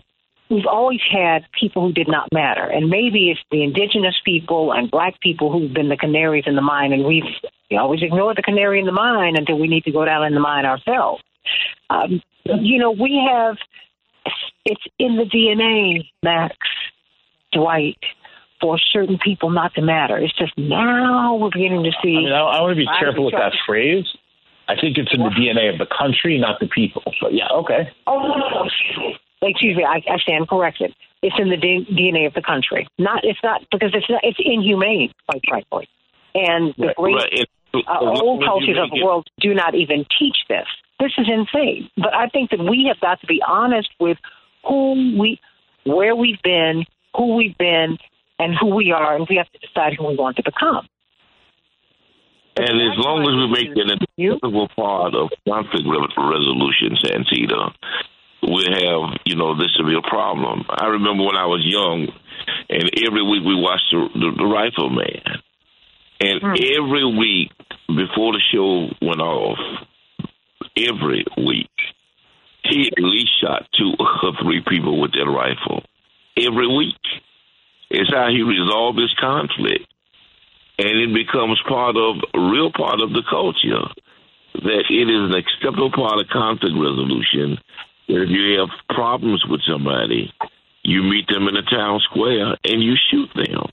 had people who did not matter. And maybe it's the indigenous people and black people who've been the canaries in the mine, and we always ignore the canary in the mine until we need to go down in the mine ourselves. It's in the DNA, Max, Dwight, for certain people not to matter. It's just now we're beginning to see. I want to be careful with that phrase. I think it's in the DNA of the country, not the people. But yeah, okay. Oh, excuse me, I stand corrected. It's in the DNA of the country. It's inhumane, quite frankly. And the old cultures of the world do not even teach this. This is insane. But I think that we have got to be honest with where we've been, who we've been, and who we are, and we have to decide who we want to become. And as long as we make an integral part of conflict resolution, Santita, we have, this severe problem. I remember when I was young, and every week we watched the Rifleman. And every week before the show went off, every week, he at least shot 2 or 3 people with that rifle. Every week. It's how he resolved his conflict. And it becomes a real part of the culture, that it is an acceptable part of conflict resolution. That if you have problems with somebody, you meet them in the town square and you shoot them.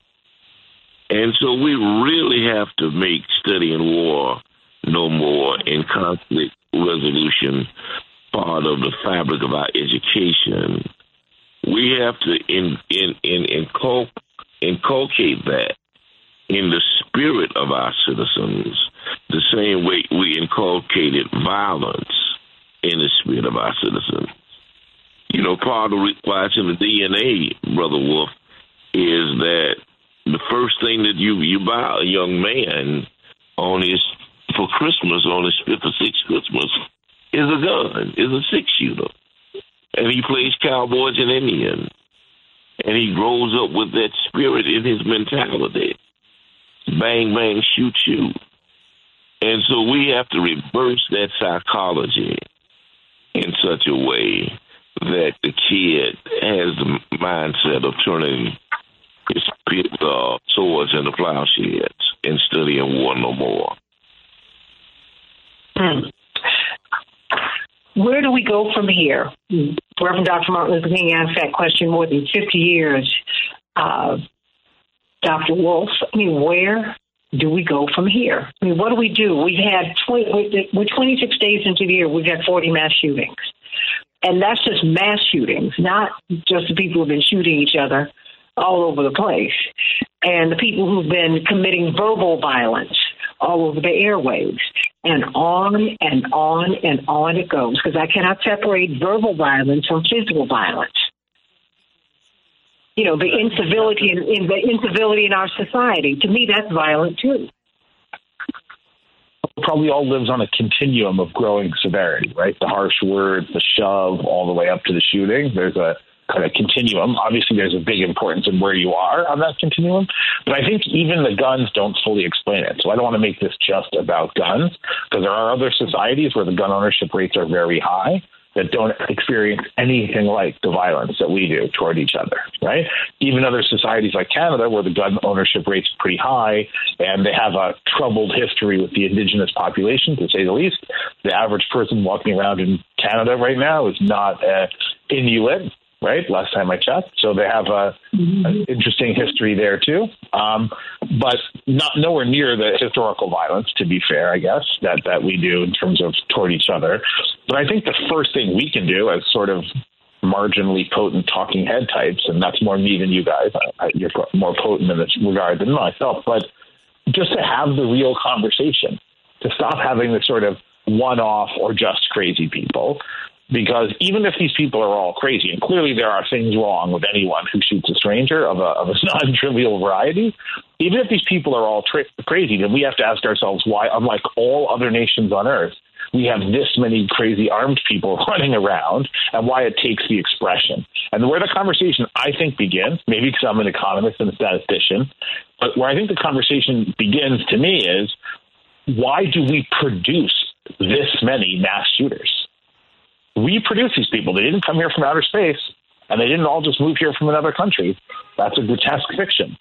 And so we really have to make studying war no more and conflict resolution part of the fabric of our education. We have to inculcate that in the spirit of our citizens, the same way we inculcated violence in the spirit of our citizens. Part of why it's in the DNA, Brother Wolf, is that the first thing that you buy a young man for Christmas, on his fifth or sixth Christmas, is a gun, is a 6-shooter. And he plays cowboys and Indians. And he grows up with that spirit in his mentality. Bang, bang, shoot, shoot. And so we have to reverse that psychology in such a way that the kid has the mindset of turning his swords into plowshares and studying war no more. Where do we go from here? Reverend Dr. Martin Luther King asked that question more than 50 years. Dr. Wolf, where do we go from here? I mean, what do we do? We're 26 days into the year. We've had 40 mass shootings. And that's just mass shootings, not just the people who've been shooting each other all over the place. And the people who've been committing verbal violence all over the airwaves. And on and on and on it goes, because I cannot separate verbal violence from physical violence. You know, the incivility in our society, to me, that's violent, too. Probably all lives on a continuum of growing severity, right? The harsh word, the shove, all the way up to the shooting. There's a kind of continuum. Obviously, there's a big importance in where you are on that continuum. But I think even the guns don't fully explain it. So I don't want to make this just about guns, because there are other societies where the gun ownership rates are very high that don't experience anything like the violence that we do toward each other, right? Even other societies like Canada, where the gun ownership rate's pretty high, and they have a troubled history with the indigenous population, to say the least. The average person walking around in Canada right now is not an Inuit, right? Last time I checked. So they have an interesting history there, too. But nowhere near the historical violence, to be fair, I guess, that we do in terms of toward each other. But I think the first thing we can do as sort of marginally potent talking head types, and that's more me than you guys, you're more potent in this regard than myself, but just to have the real conversation, to stop having the sort of one-off or just crazy people. Because even if these people are all crazy, and clearly there are things wrong with anyone who shoots a stranger of a non-trivial variety, even if these people are all crazy, then we have to ask ourselves why, unlike all other nations on Earth, we have this many crazy armed people running around, and why it takes the expression. And where the conversation, I think, begins, maybe because I'm an economist and a statistician, but where I think the conversation begins to me is, why do we produce this many mass shooters? We produce these people. They didn't come here from outer space, and they didn't all just move here from another country. That's a grotesque fiction.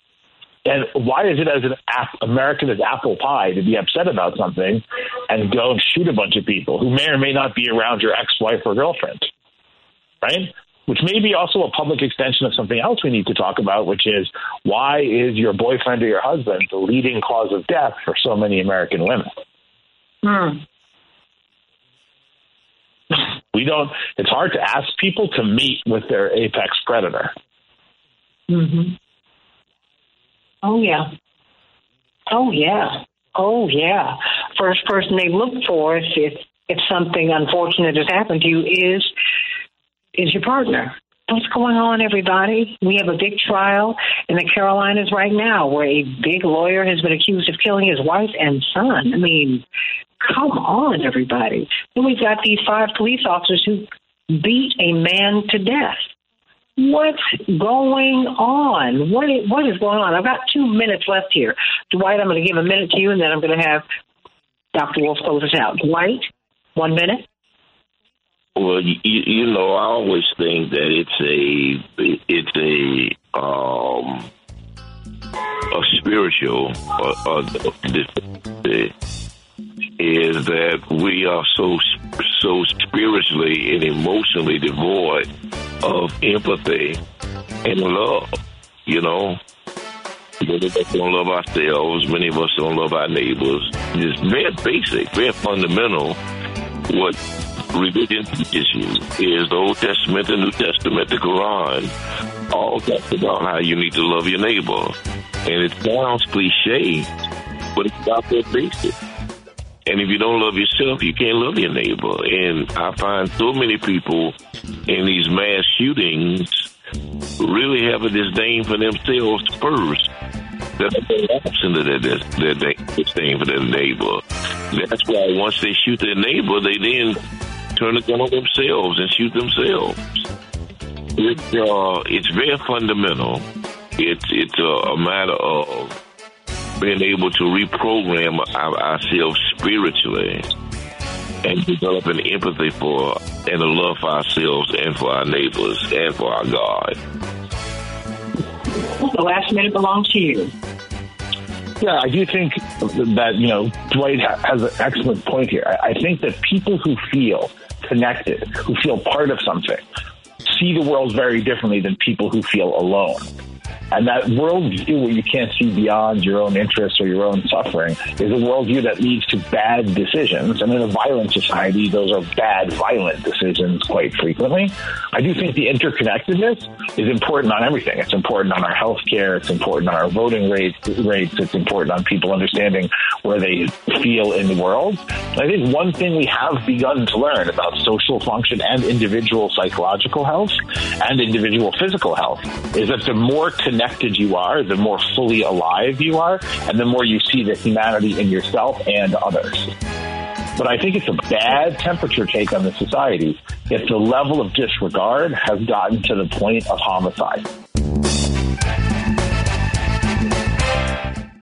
And why is it as an American as apple pie to be upset about something and go and shoot a bunch of people who may or may not be around your ex-wife or girlfriend, right? Which may be also a public extension of something else we need to talk about, which is why is your boyfriend or your husband the leading cause of death for so many American women? We don't. It's hard to ask people to meet with their apex predator. Mm-hmm. Oh yeah. First person they look for if something unfortunate has happened to you is your partner. What's going on, everybody? We have a big trial in the Carolinas right now where a big lawyer has been accused of killing his wife and son. I mean, come on, everybody. Then we've got these 5 police officers who beat a man to death. What's going on? What is going on? I've got 2 minutes left here. Dwight, I'm going to give a minute to you, and then I'm going to have Dr. Wolf close us out. Dwight, 1 minute. Well, you know, I always think that it's a spiritual is that we are so spiritually and emotionally devoid of empathy and love, you know. Many of us don't love ourselves. Many of us don't love our neighbors. It's very basic, very fundamental. What religion teaches you is the Old Testament, the New Testament, the Quran, all talks about how you need to love your neighbor. And it sounds cliche, but it's not that basic. And if you don't love yourself, you can't love your neighbor. And I find so many people in these mass shootings really have a disdain for themselves first. That's the opposite of their disdain for their neighbor. That's why once they shoot their neighbor, they then turn the gun on themselves and shoot themselves. It's very fundamental. It's a matter of being able to reprogram ourselves spiritually and develop an empathy for and a love for ourselves and for our neighbors and for our God. The last minute belongs to you. Yeah, I do think that, you know, Dwight has an excellent point here. I think that people who feel connected, who feel part of something, see the world very differently than people who feel alone. And that worldview where you can't see beyond your own interests or your own suffering is a worldview that leads to bad decisions. And in a violent society, those are bad, violent decisions quite frequently. I do think the interconnectedness is important on everything. It's important on our health care. It's important on our voting rates. It's important on people understanding where they feel in the world. And I think one thing we have begun to learn about social function and individual psychological health and individual physical health is that the more connected you are, the more fully alive you are, and the more you see the humanity in yourself and others. But I think it's a bad temperature take on the society if the level of disregard has gotten to the point of homicide.